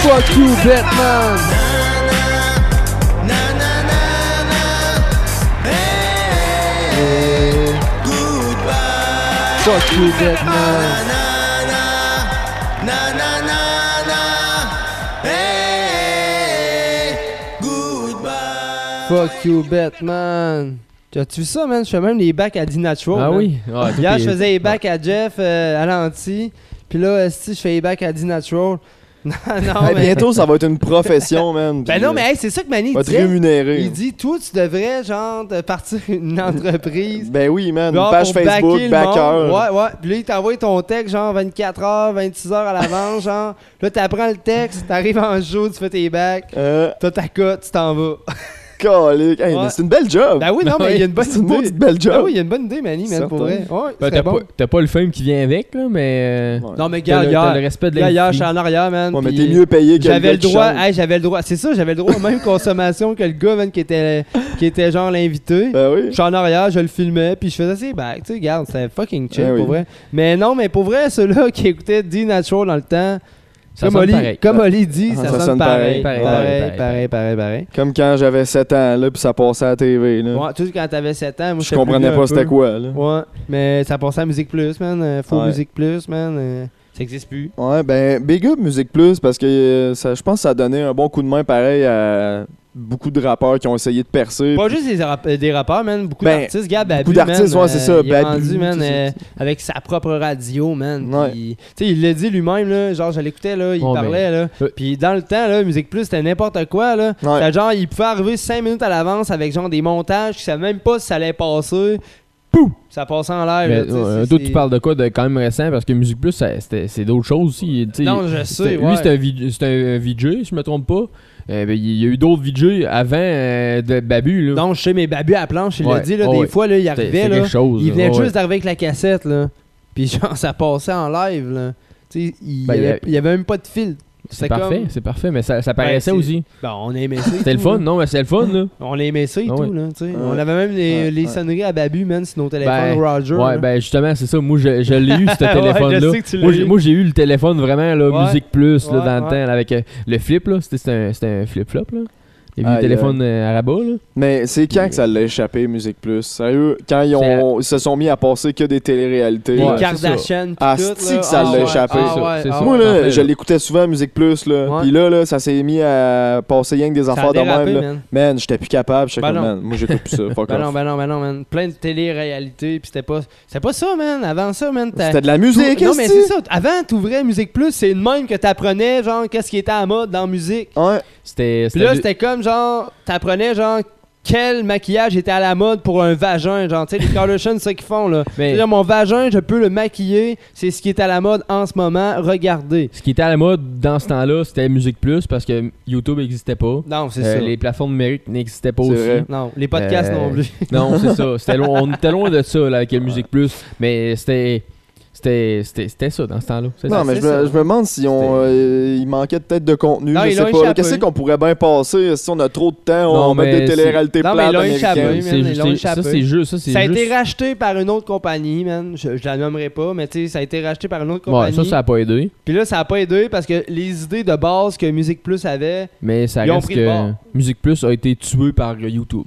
Fuck you, Batman! Fuck you, Batman! Fuck you, Batman! T'as-tu vu ça, man? Je fais même les bacs à The Natural. Ah man. Oui? Oh, hier, je faisais les bacs à Jeff, à l'anti. Puis là, je fais les bacs à The Natural. Non, non, hey, mais... Bientôt, ça va être une profession, man. Ben non, mais hey, c'est ça que Manny dit. Rémunéré. Il dit, toi, tu devrais, genre, partir une entreprise. Ben oui, man. Genre, une page Facebook, backer. Ouais, ouais. Puis là, il t'envoie ton texte, genre, 24 heures, 26 heures à l'avance, genre. Là, t'apprends le texte, t'arrives en jour, tu fais tes bacs, t'as ta cote, tu t'en vas. Calique. Hey, ouais. Mais c'est une belle job. Ben oui, non, mais il y a une bonne idée. Belle job. Ben oui, il y a une bonne idée, Manny, man, pour vrai. Ouais, ben, t'as, bon. T'as pas le fame qui vient avec, là, mais. Ouais. Non, mais gars, le respect de hier, je suis en arrière, man. Ouais, mais t'es mieux payé que j'avais le droit. Hey, j'avais le droit. C'est ça, j'avais le droit aux mêmes consommations que le gars, man, qui était genre l'invité. Ben oui. Je suis en arrière, je le filmais, puis je faisais ses bacs. Tu sais, regarde, c'était fucking chill, ben pour oui. vrai. Mais non, mais pour vrai, ceux-là qui écoutaient The Natural dans le temps. Comme Oli dit, ça sonne pareil. Comme quand j'avais 7 ans, là, puis ça passait à la TV. Là. Ouais, tu sais, quand t'avais 7 ans, moi, je comprenais pas c'était quoi. Là. Ouais, mais ça passait à Musique Plus, man. Faux ouais. Musique Plus, man. Ça existe plus. Ouais, ben, big up Musique Plus, parce que je pense que ça a donné un bon coup de main pareil à beaucoup de rappeurs qui ont essayé de percer. Pas juste des rappeurs, man. Beaucoup d'artistes. Gars, Babu, beaucoup d'artistes, man, ouais, c'est ça. Il est rendu, man, avec sa propre radio, man. Ouais. Tu sais, il l'a dit lui-même, là. Genre, je l'écoutais, là. Il parlait, là. Puis dans le temps, là, Musique Plus, c'était n'importe quoi, là. Ouais. C'était genre, il pouvait arriver 5 minutes à l'avance avec, genre, des montages qui ne savaient même pas si ça allait passer. Pouf! Ça passe en l'air. D'autres, tu parles de quoi de quand même récent? Parce que Musique Plus, c'est d'autres choses aussi. T'sais, non, je sais. Lui, c'était un VJ, si je me trompe pas. Il y a eu d'autres VJ avant de Babu. Là. Non, je sais, mais Babu à la planche, il l'a dit, là, des fois, là, il arrivait. Là, chose, il venait juste d'arriver avec la cassette. Là. Puis genre, ça passait en live. Là. Il y avait même pas de filtre. C'est parfait, mais ça paraissait aussi. Ben, on aimait ça. C'était le fun, là. Non, mais c'était le fun, là. On aimait ça et tout, ouais. là. Ouais. On avait même les sonneries à Babu, man, sur nos téléphones Roger. Ouais, là. Ben justement, c'est ça. Moi, je l'ai eu, ce téléphone-là. Ouais, moi, j'ai eu le téléphone vraiment, là, Musique Plus, là, dans le temps, là, avec le flip, là. C'était un flip-flop, là. Il y a eu le téléphone à la boule. Mais c'est quand que ça l'a échappé, Musique Plus? Sérieux? Quand ils se sont mis à passer que des téléréalités. Les Kardashian. Ah, c'est que ça l'a échappé. Moi, là, je l'écoutais souvent, Musique Plus. Puis là, ça s'est mis à passer rien que des affaires de même. Man, j'étais plus capable. J'étais comme, man, moi, j'écoute plus ça. Ben non, man. Plein de téléréalités. Puis c'était pas ça, man. Avant ça, man. C'était de la musique. Non, mais c'est ça. Avant, t'ouvrais Musique Plus, c'est une même que t'apprenais, genre, qu'est-ce qui était à mode dans la musique. Ouais. Puis là, c'était comme, genre, t'apprenais, genre, quel maquillage était à la mode pour un vagin. Genre, tu sais, les Kardashians, c'est ça qu'ils font, là. C'est-à-dire, mon vagin, je peux le maquiller. C'est ce qui est à la mode en ce moment. Regardez. Ce qui était à la mode dans ce temps-là, c'était Musique Plus parce que YouTube n'existait pas. Non, c'est ça. Les plateformes numériques n'existaient pas aussi. Vrai. Non, les podcasts non plus. Non, c'est ça. On était loin de ça, là, avec Musique Plus. Mais c'était ça dans ce temps-là. Non, mais je me demande si il manquait peut-être de contenu. Non, je sais pas. Qu'est-ce qu'on pourrait bien passer si on a trop de temps? On met des téléréalités plates américaines. Ça a été racheté par une autre compagnie, man. Je la nommerai pas, mais tu sais, ça a été racheté par une autre compagnie. Ouais, ça a pas aidé. Puis là, ça a pas aidé parce que les idées de base que Musique Plus avait, mais ça ils ont pris le bord. Musique Plus a été tué par YouTube.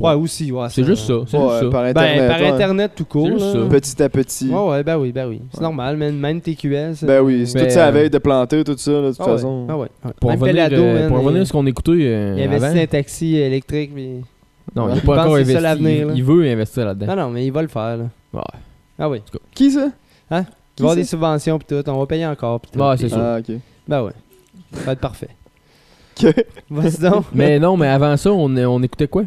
Ouais, aussi. Ouais, c'est juste ça. C'est juste ça. Par Internet, Internet tout court. Petit à petit. Ouais, ben oui. C'est normal, même TQS. Ben oui, c'est tout ça avait de planter, tout ça, là, de toute façon. Ah ouais. Pour revenir à ce qu'on écoutait. Il investit dans un taxi électrique. Mais... Non, il n'est pas encore investi. Il veut investir là-dedans. Non, mais il va le faire. Là. Ouais. Ah oui. Qui ça? Hein? Il va avoir des subventions pis tout. On va payer encore. Ouais, c'est sûr. Ah, ok. Ben ouais. Ça va être parfait. Ok. Vas-y donc. Mais non, mais avant ça, on écoutait quoi?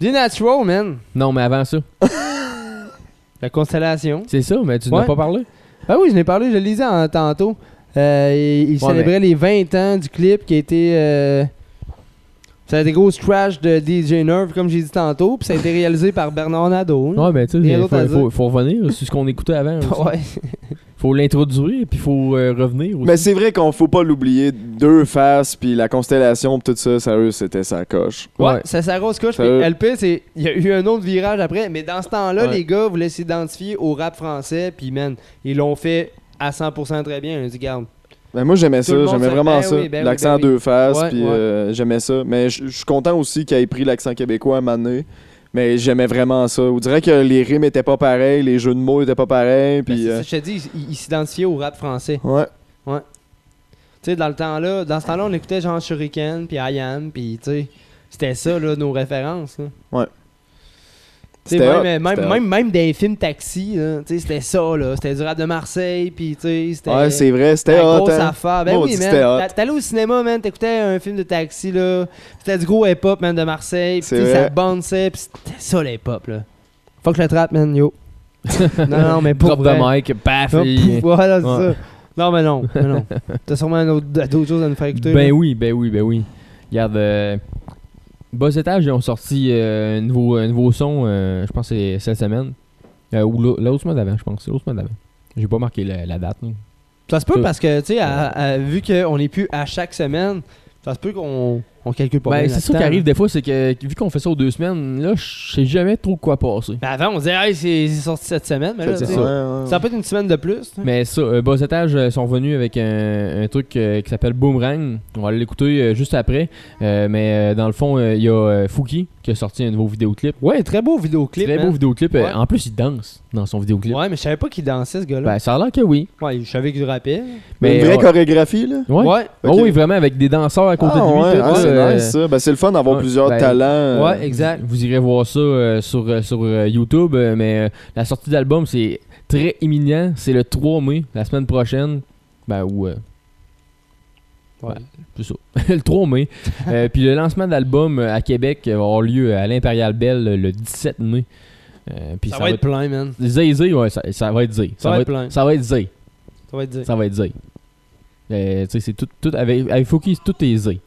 The Natural, man. Non, mais avant ça. La Constellation. C'est ça, mais tu n'en as pas parlé. Ah oui, je n'ai parlé, je le lisais tantôt. Il célébrait les 20 ans du clip qui a été... ça a des grosses trash de DJ Nerve, comme j'ai dit tantôt, puis ça a été réalisé par Bernard Nadeau. Ouais, ben tu sais, il faut revenir sur ce qu'on écoutait avant. Ouais. Faut l'introduire, puis faut revenir aussi. Mais c'est vrai qu'on faut pas l'oublier. Deux faces, puis la Constellation, puis tout ça, sérieux, c'était sa coche. Ouais, c'est sa grosse coche. Puis LP, il y a eu un autre virage après, mais dans ce temps-là, les gars voulaient s'identifier au rap français, puis man, ils l'ont fait à 100% très bien. On dit, garde. Ben moi, j'aimais ça. J'aimais vraiment ça. L'accent deux faces, puis j'aimais ça. Mais je suis content aussi qu'il ait pris l'accent québécois à un moment donné. Mais j'aimais vraiment ça. On dirait que les rimes étaient pas pareils, les jeux de mots étaient pas pareils. Puis ben, je te dis, il s'identifiait au rap français. Ouais. Tu sais, dans ce temps-là, on écoutait genre Shuriken, puis I Am, puis tu sais, c'était ça, là, nos références. Là. Ouais. Même des films Taxi, hein, c'était ça, là. C'était du rap de Marseille, puis c'était. Ouais, c'est vrai, c'était hot. Grosse affaire. Ben oui, man. T'allais au cinéma, man, t'écoutais un film de Taxi, là. C'était du gros hip-hop, man, de Marseille. Puis ça bounçait, puis c'était ça, l'hip-hop, là. Faut que je le trappe, man, yo. non, mais pour vrai. Drop de mic, paf. Voilà, c'est ça. Non. T'as sûrement d'autres choses à nous faire écouter. Ben oui. Regarde. Bas-Étage, ils ont sorti un nouveau son, je pense que c'est cette semaine. Ou l'autre semaine d'avant, je pense. C'est l'autre semaine d'avant. J'ai pas marqué la date. Là. Ça se peut parce que, tu sais, vu qu'on n'est plus à chaque semaine, ça se peut qu'on calcule pas bien. C'est ça qui arrive des fois, c'est que vu qu'on fait ça aux 2 semaines, là, je sais jamais trop quoi passer. Ben avant, on disait, hey, c'est sorti cette semaine, mais là, c'est ça. Ça peut être une semaine de plus. Mais ça, Bas-Étage sont venus avec un truc qui s'appelle Boomerang. On va aller l'écouter juste après. Mais dans le fond, il y a Fouki qui a sorti un nouveau vidéoclip. Ouais, très beau vidéoclip. Très beau vidéoclip. Ouais. En plus, il danse dans son vidéoclip. Ouais, mais je savais pas qu'il dansait, ce gars-là. Ben, ça a l'air que oui. Ouais, je savais qu'il rappait. Mais une vraie chorégraphie, là. Ouais. Okay. Oh, oui, vraiment, avec des danseurs à côté de lui. Ouais. C'est nice, ça. Ben, c'est le fun d'avoir plusieurs talents. Ouais, exact. Vous irez voir ça sur YouTube. Mais la sortie d'album, c'est très imminent. C'est le 3 mai, la semaine prochaine. Ben, ou... Ouais, c'est ça. Le 3 mai. Puis le lancement d'album à Québec va avoir lieu à l'Impérial Belle le 17 mai. Ça va être plein, man. Zay, ouais, ça va être Zay. Ça va être plein. Ça va être Zay. Ça va être Zay. Tu sais, c'est tout avec Fouki, tout est Zay.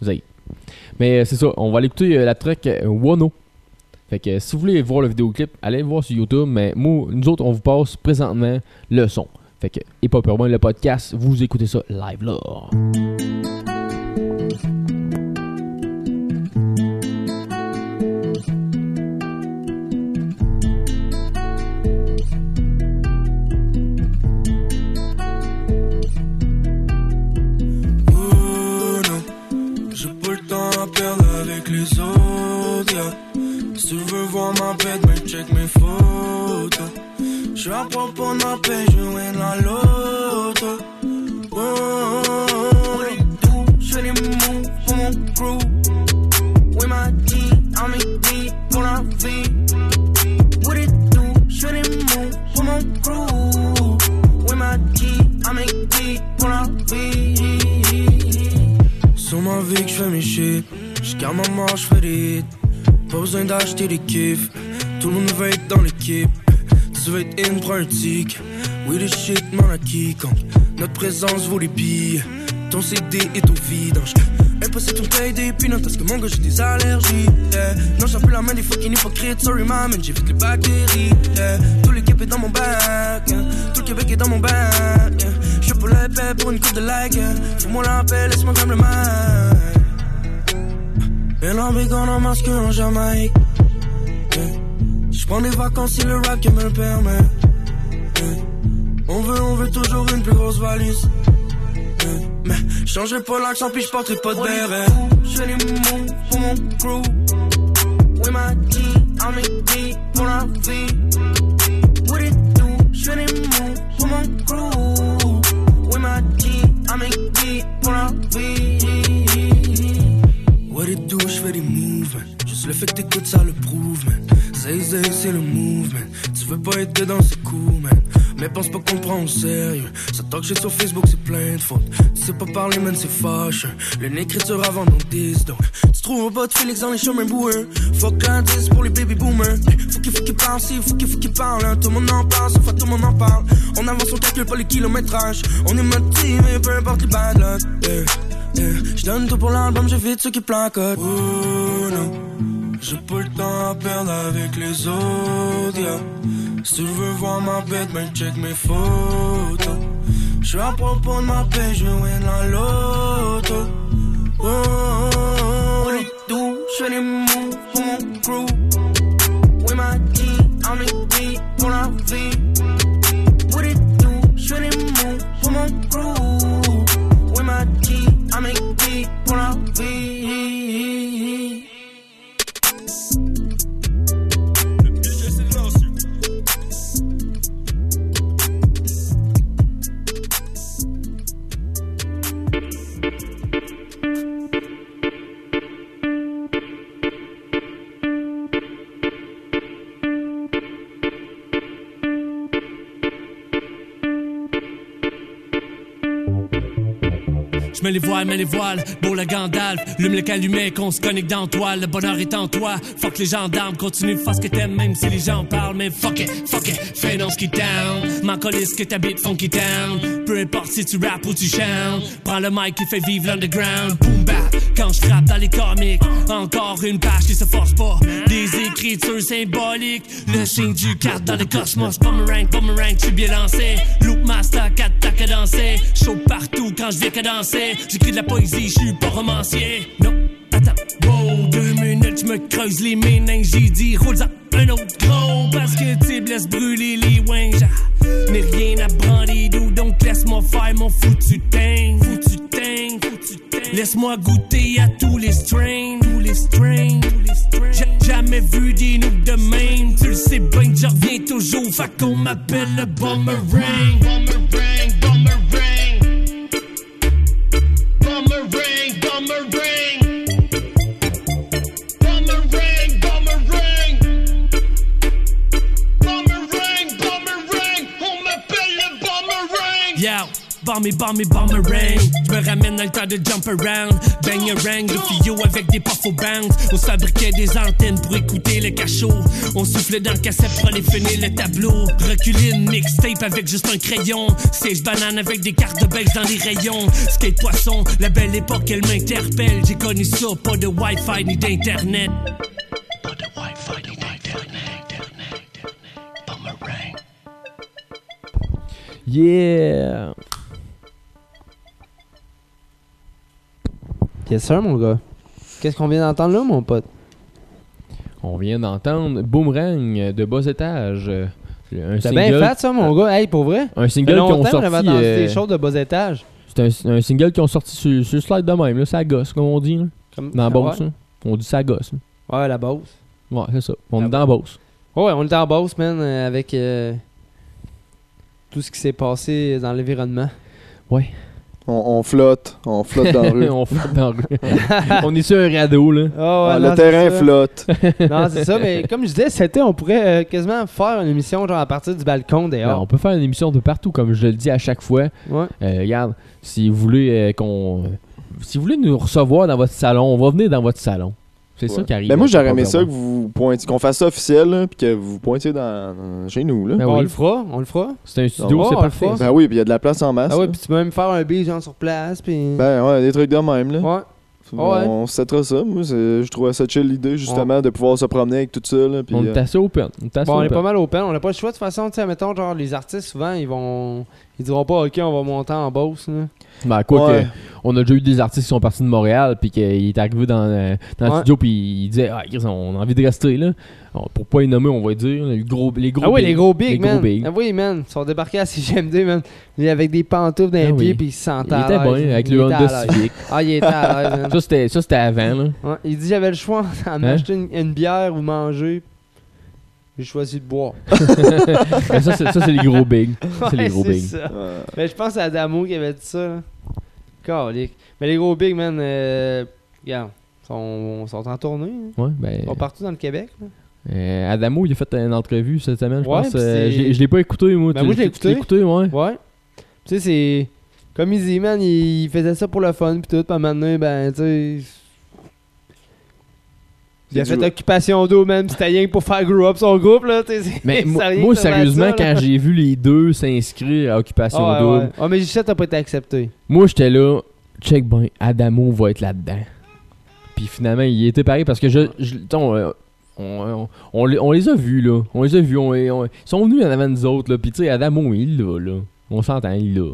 Zay. Mais c'est ça, on va aller écouter la track Wano. Fait que si vous voulez voir le vidéoclip, allez le voir sur YouTube. Mais nous autres, on vous passe présentement le son. Fait que Hip Hop Urbain, le podcast, vous écoutez ça live là. Tu veux voir ma bête, mais check mes photos. J'suis à propos en appel, je win la loto. J'fais les moves pour mon crew. Oui, ma team, I'm in deep pour la vie. What it do? J'fais les moves pour mon crew. Oui, ma team, I'm in deep pour la vie. Sur ma vie que j'fais mes shit. J'garde ma marche, j'fais des hits. Pas besoin d'acheter des kiffs. Tout le monde veut être dans l'équipe. Tu veux être in, prends un tic. Oui, le shit m'en a qui quand notre présence vaut les billes. Ton CD est au vidange. Impossible ton taille des peanuts parce que mon gars j'ai des allergies. Yeah. Non, j'ai un peu la main des fucking hypocrites. Sorry, ma man, j'évite les bactéries. Yeah. Tout l'équipe est dans mon bac. Yeah. Tout le Québec est dans mon bac. Yeah. J'suis pour la paix, pour une coupe de like. Yeah. Fais-moi la paix, laisse-moi grave le mic. Et l'ambigant en masque en Jamaïque. Yeah. J'prends des vacances si le rap qui me le permet. Yeah. On veut toujours une plus grosse valise. Yeah. Mais j'changerai pas l'accent puis j'porterai pas de béret. J'fais les moves pour mon crew. Oui, ma team, I'm in deep pour la vie. What it do? J'fais les moves pour mon crew. Oui, ma team, I'm in deep pour la vie. What it do, j'fais des moves, man. Juste le fait que t'écoutes ça le prouve, man. Zay Zay c'est le move, man. Tu veux pas être dedans c'est cool, man. Mais pense pas qu'on prend au sérieux. Ça talk shit sur Facebook c'est plein de fautes. Tu sais pas parler, man, c'est fâche. Une écriture avant d'en dise, donc tu trouves pas de Félix dans les chemins boueux. Fuck un 10 pour les baby boomers. Faut qu'ils parlent, si, faut qu'ils parlent. Tout le monde en parle, sauf à tout le monde en parle. On avance, on calcule pas les kilométrages. On est motivé, peu importe les bad luck. J'donne tout pour l'album, j'évite ceux qui placotent. Oh non, j'ai pas le temps à perdre avec les autres, yeah. Si tu veux voir ma bête, mais check mes photos. J'suis à propos de ma paix, je win la loto. Oh, les doux, j'fais les moves pour mon crew. Oui, ma team, I'm in deep pour la vie. What it do, j'fais les moves pour mon crew. Oui, ma team, I'm in deep pour la vie. Mets les voiles, beau la Gandalf. Lume le calumet, qu'on se connecte dans toile. Le bonheur est en toi, fuck les gendarmes. Continue de faire ce que t'aimes, même si les gens parlent. Mais fuck it, fais non ce qui t'aime. M'en colisse que t'habites, funky town. Peu importe si tu rappes ou tu chantes. Prends le mic et fais vivre l'underground. Boom bap, quand je frappe dans les comics. Encore une page qui se force pas. Des écritures symboliques. Le signe du 4 dans le cosmos. Boomerang, boomerang, tu bien lancé. Loop master, 4 tacs à danser. Chaud partout quand je viens qu'à danser. J'écris de la poésie, je suis pas romancier. Non, attends, wow, 2 minutes, je me creuse les méninges. J'ai dit, roule-en un autre gros. Parce que tu laisses brûler les wings. J'ai rien à branler d'eau, donc laisse-moi faire mon foutu ting. Foutu ting, foutu ting. Laisse-moi goûter à tous les strains. Tous les strains. J'ai jamais vu des nooks de même. Tu le sais bien que je reviens toujours. Fait qu'on m'appelle le boomerang. Boomerang, boomerang. Boomerang, boomerang. Boomerang, boomerang. Boomerang, boomerang. On m'appelle le boomerang. Yo, bomber, bomber, boomerang. J'me ramène dans le temps de jump around. Bangarang, le fio avec des puffs aux bandes. On se fabriquait des antennes pour écouter le cachot. On soufflait dans le cassette pour aller finir le tableau. Reculine, mixtape avec juste un crayon. Siège banane avec des cartes de beige dans les rayons. Skate poisson, la belle époque elle m'interpelle. J'ai connu ça, pas de wifi ni d'internet. Pas de wifi ni d'internet. Boomerang. Yeah. Yes sir, mon gars. Qu'est-ce qu'on vient d'entendre là, mon pote? On vient d'entendre Boomerang de Bas-Étage. C'est bien fait ça, mon gars. Hey, pour vrai? Un single qu'ils ont sorti. C'était chaud de Bas-Étage. C'est un single qu'ils ont sorti sur slide de même. Là, ça gosse, comme on dit. Là. Dans la Beauce. Ouais. On dit ça gosse. Là. Ouais, la Beauce. Ouais, c'est ça. On est en Beauce. Ouais, on est en Beauce, man, avec tout ce qui s'est passé dans l'environnement. Ouais. On flotte dans la rue. On flotte dans la rue. On est sur un radeau, là. Oh, ouais, le terrain flotte. Non, c'est ça, mais comme je disais, c'était, on pourrait quasiment faire une émission genre à partir du balcon dehors. Non, on peut faire une émission de partout, comme je le dis à chaque fois. Ouais. Regarde, si vous voulez si vous voulez nous recevoir dans votre salon, on va venir dans votre salon. C'est ça qui arrive. Ben moi, j'aurais aimé ça que vous pointiez, qu'on fasse ça officiel, puis que vous pointiez chez nous. Là. Ben oui. On le fera. C'est un studio, c'est parfait. Ben oui, puis il y a de la place en masse. Ah oui, puis tu peux même faire un billet genre sur place. Pis... Ben ouais, des trucs de même. Là. Ouais. On s'attendra ça. Moi, je trouvais ça chill l'idée, justement, de pouvoir se promener avec tout ça. Là, pis, on est assez open. On est pas mal open. On n'a pas le choix. De toute façon, tu sais, mettons, genre, les artistes, souvent, ils diront pas, OK, on va monter en Beauce. Là. Ben, que on a déjà eu des artistes qui sont partis de Montréal, puis qu'il est arrivé dans le studio, puis il disait, on a envie de rester là. Alors, pour pas les nommer, on va dire, les gros bigs. Ah oui, les gros bigs, man. Ah oui, man. Ils sont débarqués à CGMD, man. Avec des pantoufles dans les pieds, puis ils se sentaient. Il était bon, avec le Honda Civic. Ah, il était à l'aise, man. Ça, c'était avant, là. Ouais. Il dit, j'avais le choix d'en acheter une bière ou manger. J'ai choisi de boire. ça, c'est les gros bigs. C'est les gros bigs. Mais je pense à Adamo qui avait dit ça, là. Calique. Mais les gros bigs, man, regarde, sont en tournée. Hein. Ouais, ben, ils sont partout dans le Québec. Adamo, il a fait une entrevue cette semaine, je pense. Je l'ai pas écouté, moi. Ben moi, je l'ai écouté. Ouais. Tu sais, c'est... Comme il dit, man, il faisait ça pour le fun, pis tout. Puis maintenant, ben, tu sais... Il a fait Occupation Double, même, c'était rien pour faire grow up son groupe, là. Mais moi, sérieusement, quand j'ai vu les deux s'inscrire à Occupation Double... Ah, mais G7 n'a pas été accepté. Moi, j'étais là, check ben, Adamo va être là-dedans. Puis finalement, il était pareil parce que on les a vus, là. On les a vus, ils sont venus en avant nous autres, là. Puis tu sais, Adamo, il est là. On s'entend, il est là.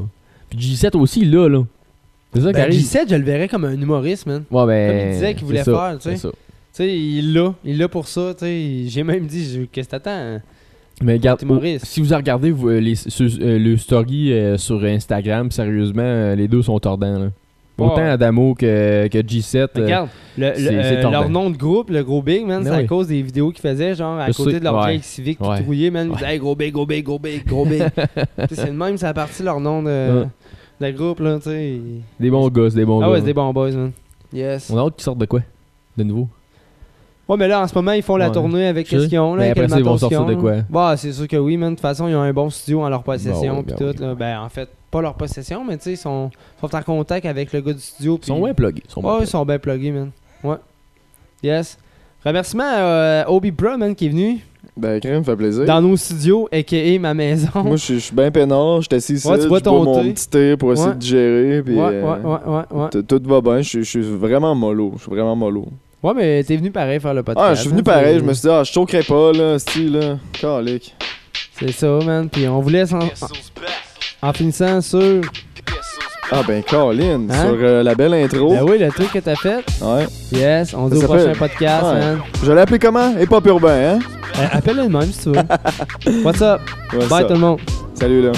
Puis G7 aussi, il est là. C'est ça qui arrive. G7, je le verrais comme un humoriste, man. Ouais, ben, comme il disait qu'il voulait faire, tu sais. T'sais, il l'a pour ça, t'sais. J'ai même dit, qu'est-ce que t'attends? Mais regarde, si vous regardez le story sur Instagram, sérieusement, les deux sont tordants, là. Autant Adamo que G7. Regarde, leur nom de groupe, le gros big, man, c'est à cause des vidéos qu'ils faisaient, genre, à côté de leur vieille civique qui trouillait, man, ils disaient, hey, gros big. C'est le même, ça a parti leur nom de groupe, là, t'sais. Des bons gosses, des bons gars. Ah ouais, c'est des bons boys, man. Yes. On a hâte qu'ils sortent de quoi? De nouveau? Ouais, mais là, en ce moment, ils font la tournée avec qu'est-ce qu'ils ont, là. Mais après ça, ils vont sortir de quoi? Bah, c'est sûr que oui, man. De toute façon, ils ont un bon studio en leur possession, bon, pis tout, là. Ben, en fait, pas leur possession, mais tu sais, ils sont en contact avec le gars du studio. Pis... Ils sont bien pluggés. Ils sont bien pluggés, man. Ouais. Yes. Remerciement à Obi Bra, man, qui est venu. Ben, crème, fait plaisir. Dans nos studios, a.k.a. ma maison. Moi, je suis bien peinard. Je suis assis ici, je bois mon petit thé pour essayer de gérer, pis... Tout va bien. Je suis vraiment mollo. Ouais, mais t'es venu pareil faire le podcast. Ah, je suis venu pareil, je me suis dit, je choquerais pas, là, style, là. Calique. C'est ça, man. Puis on vous laisse en finissant sur. Ah, ben, Colin, sur la belle intro. Ben oui, le truc que t'as fait. Ouais. Yes, on dit au prochain podcast, man. Je l'ai appelé comment? Hip Hop Urbain, hein? Appelle-le même si tu veux. What's up? Bye tout le monde. Salut, là.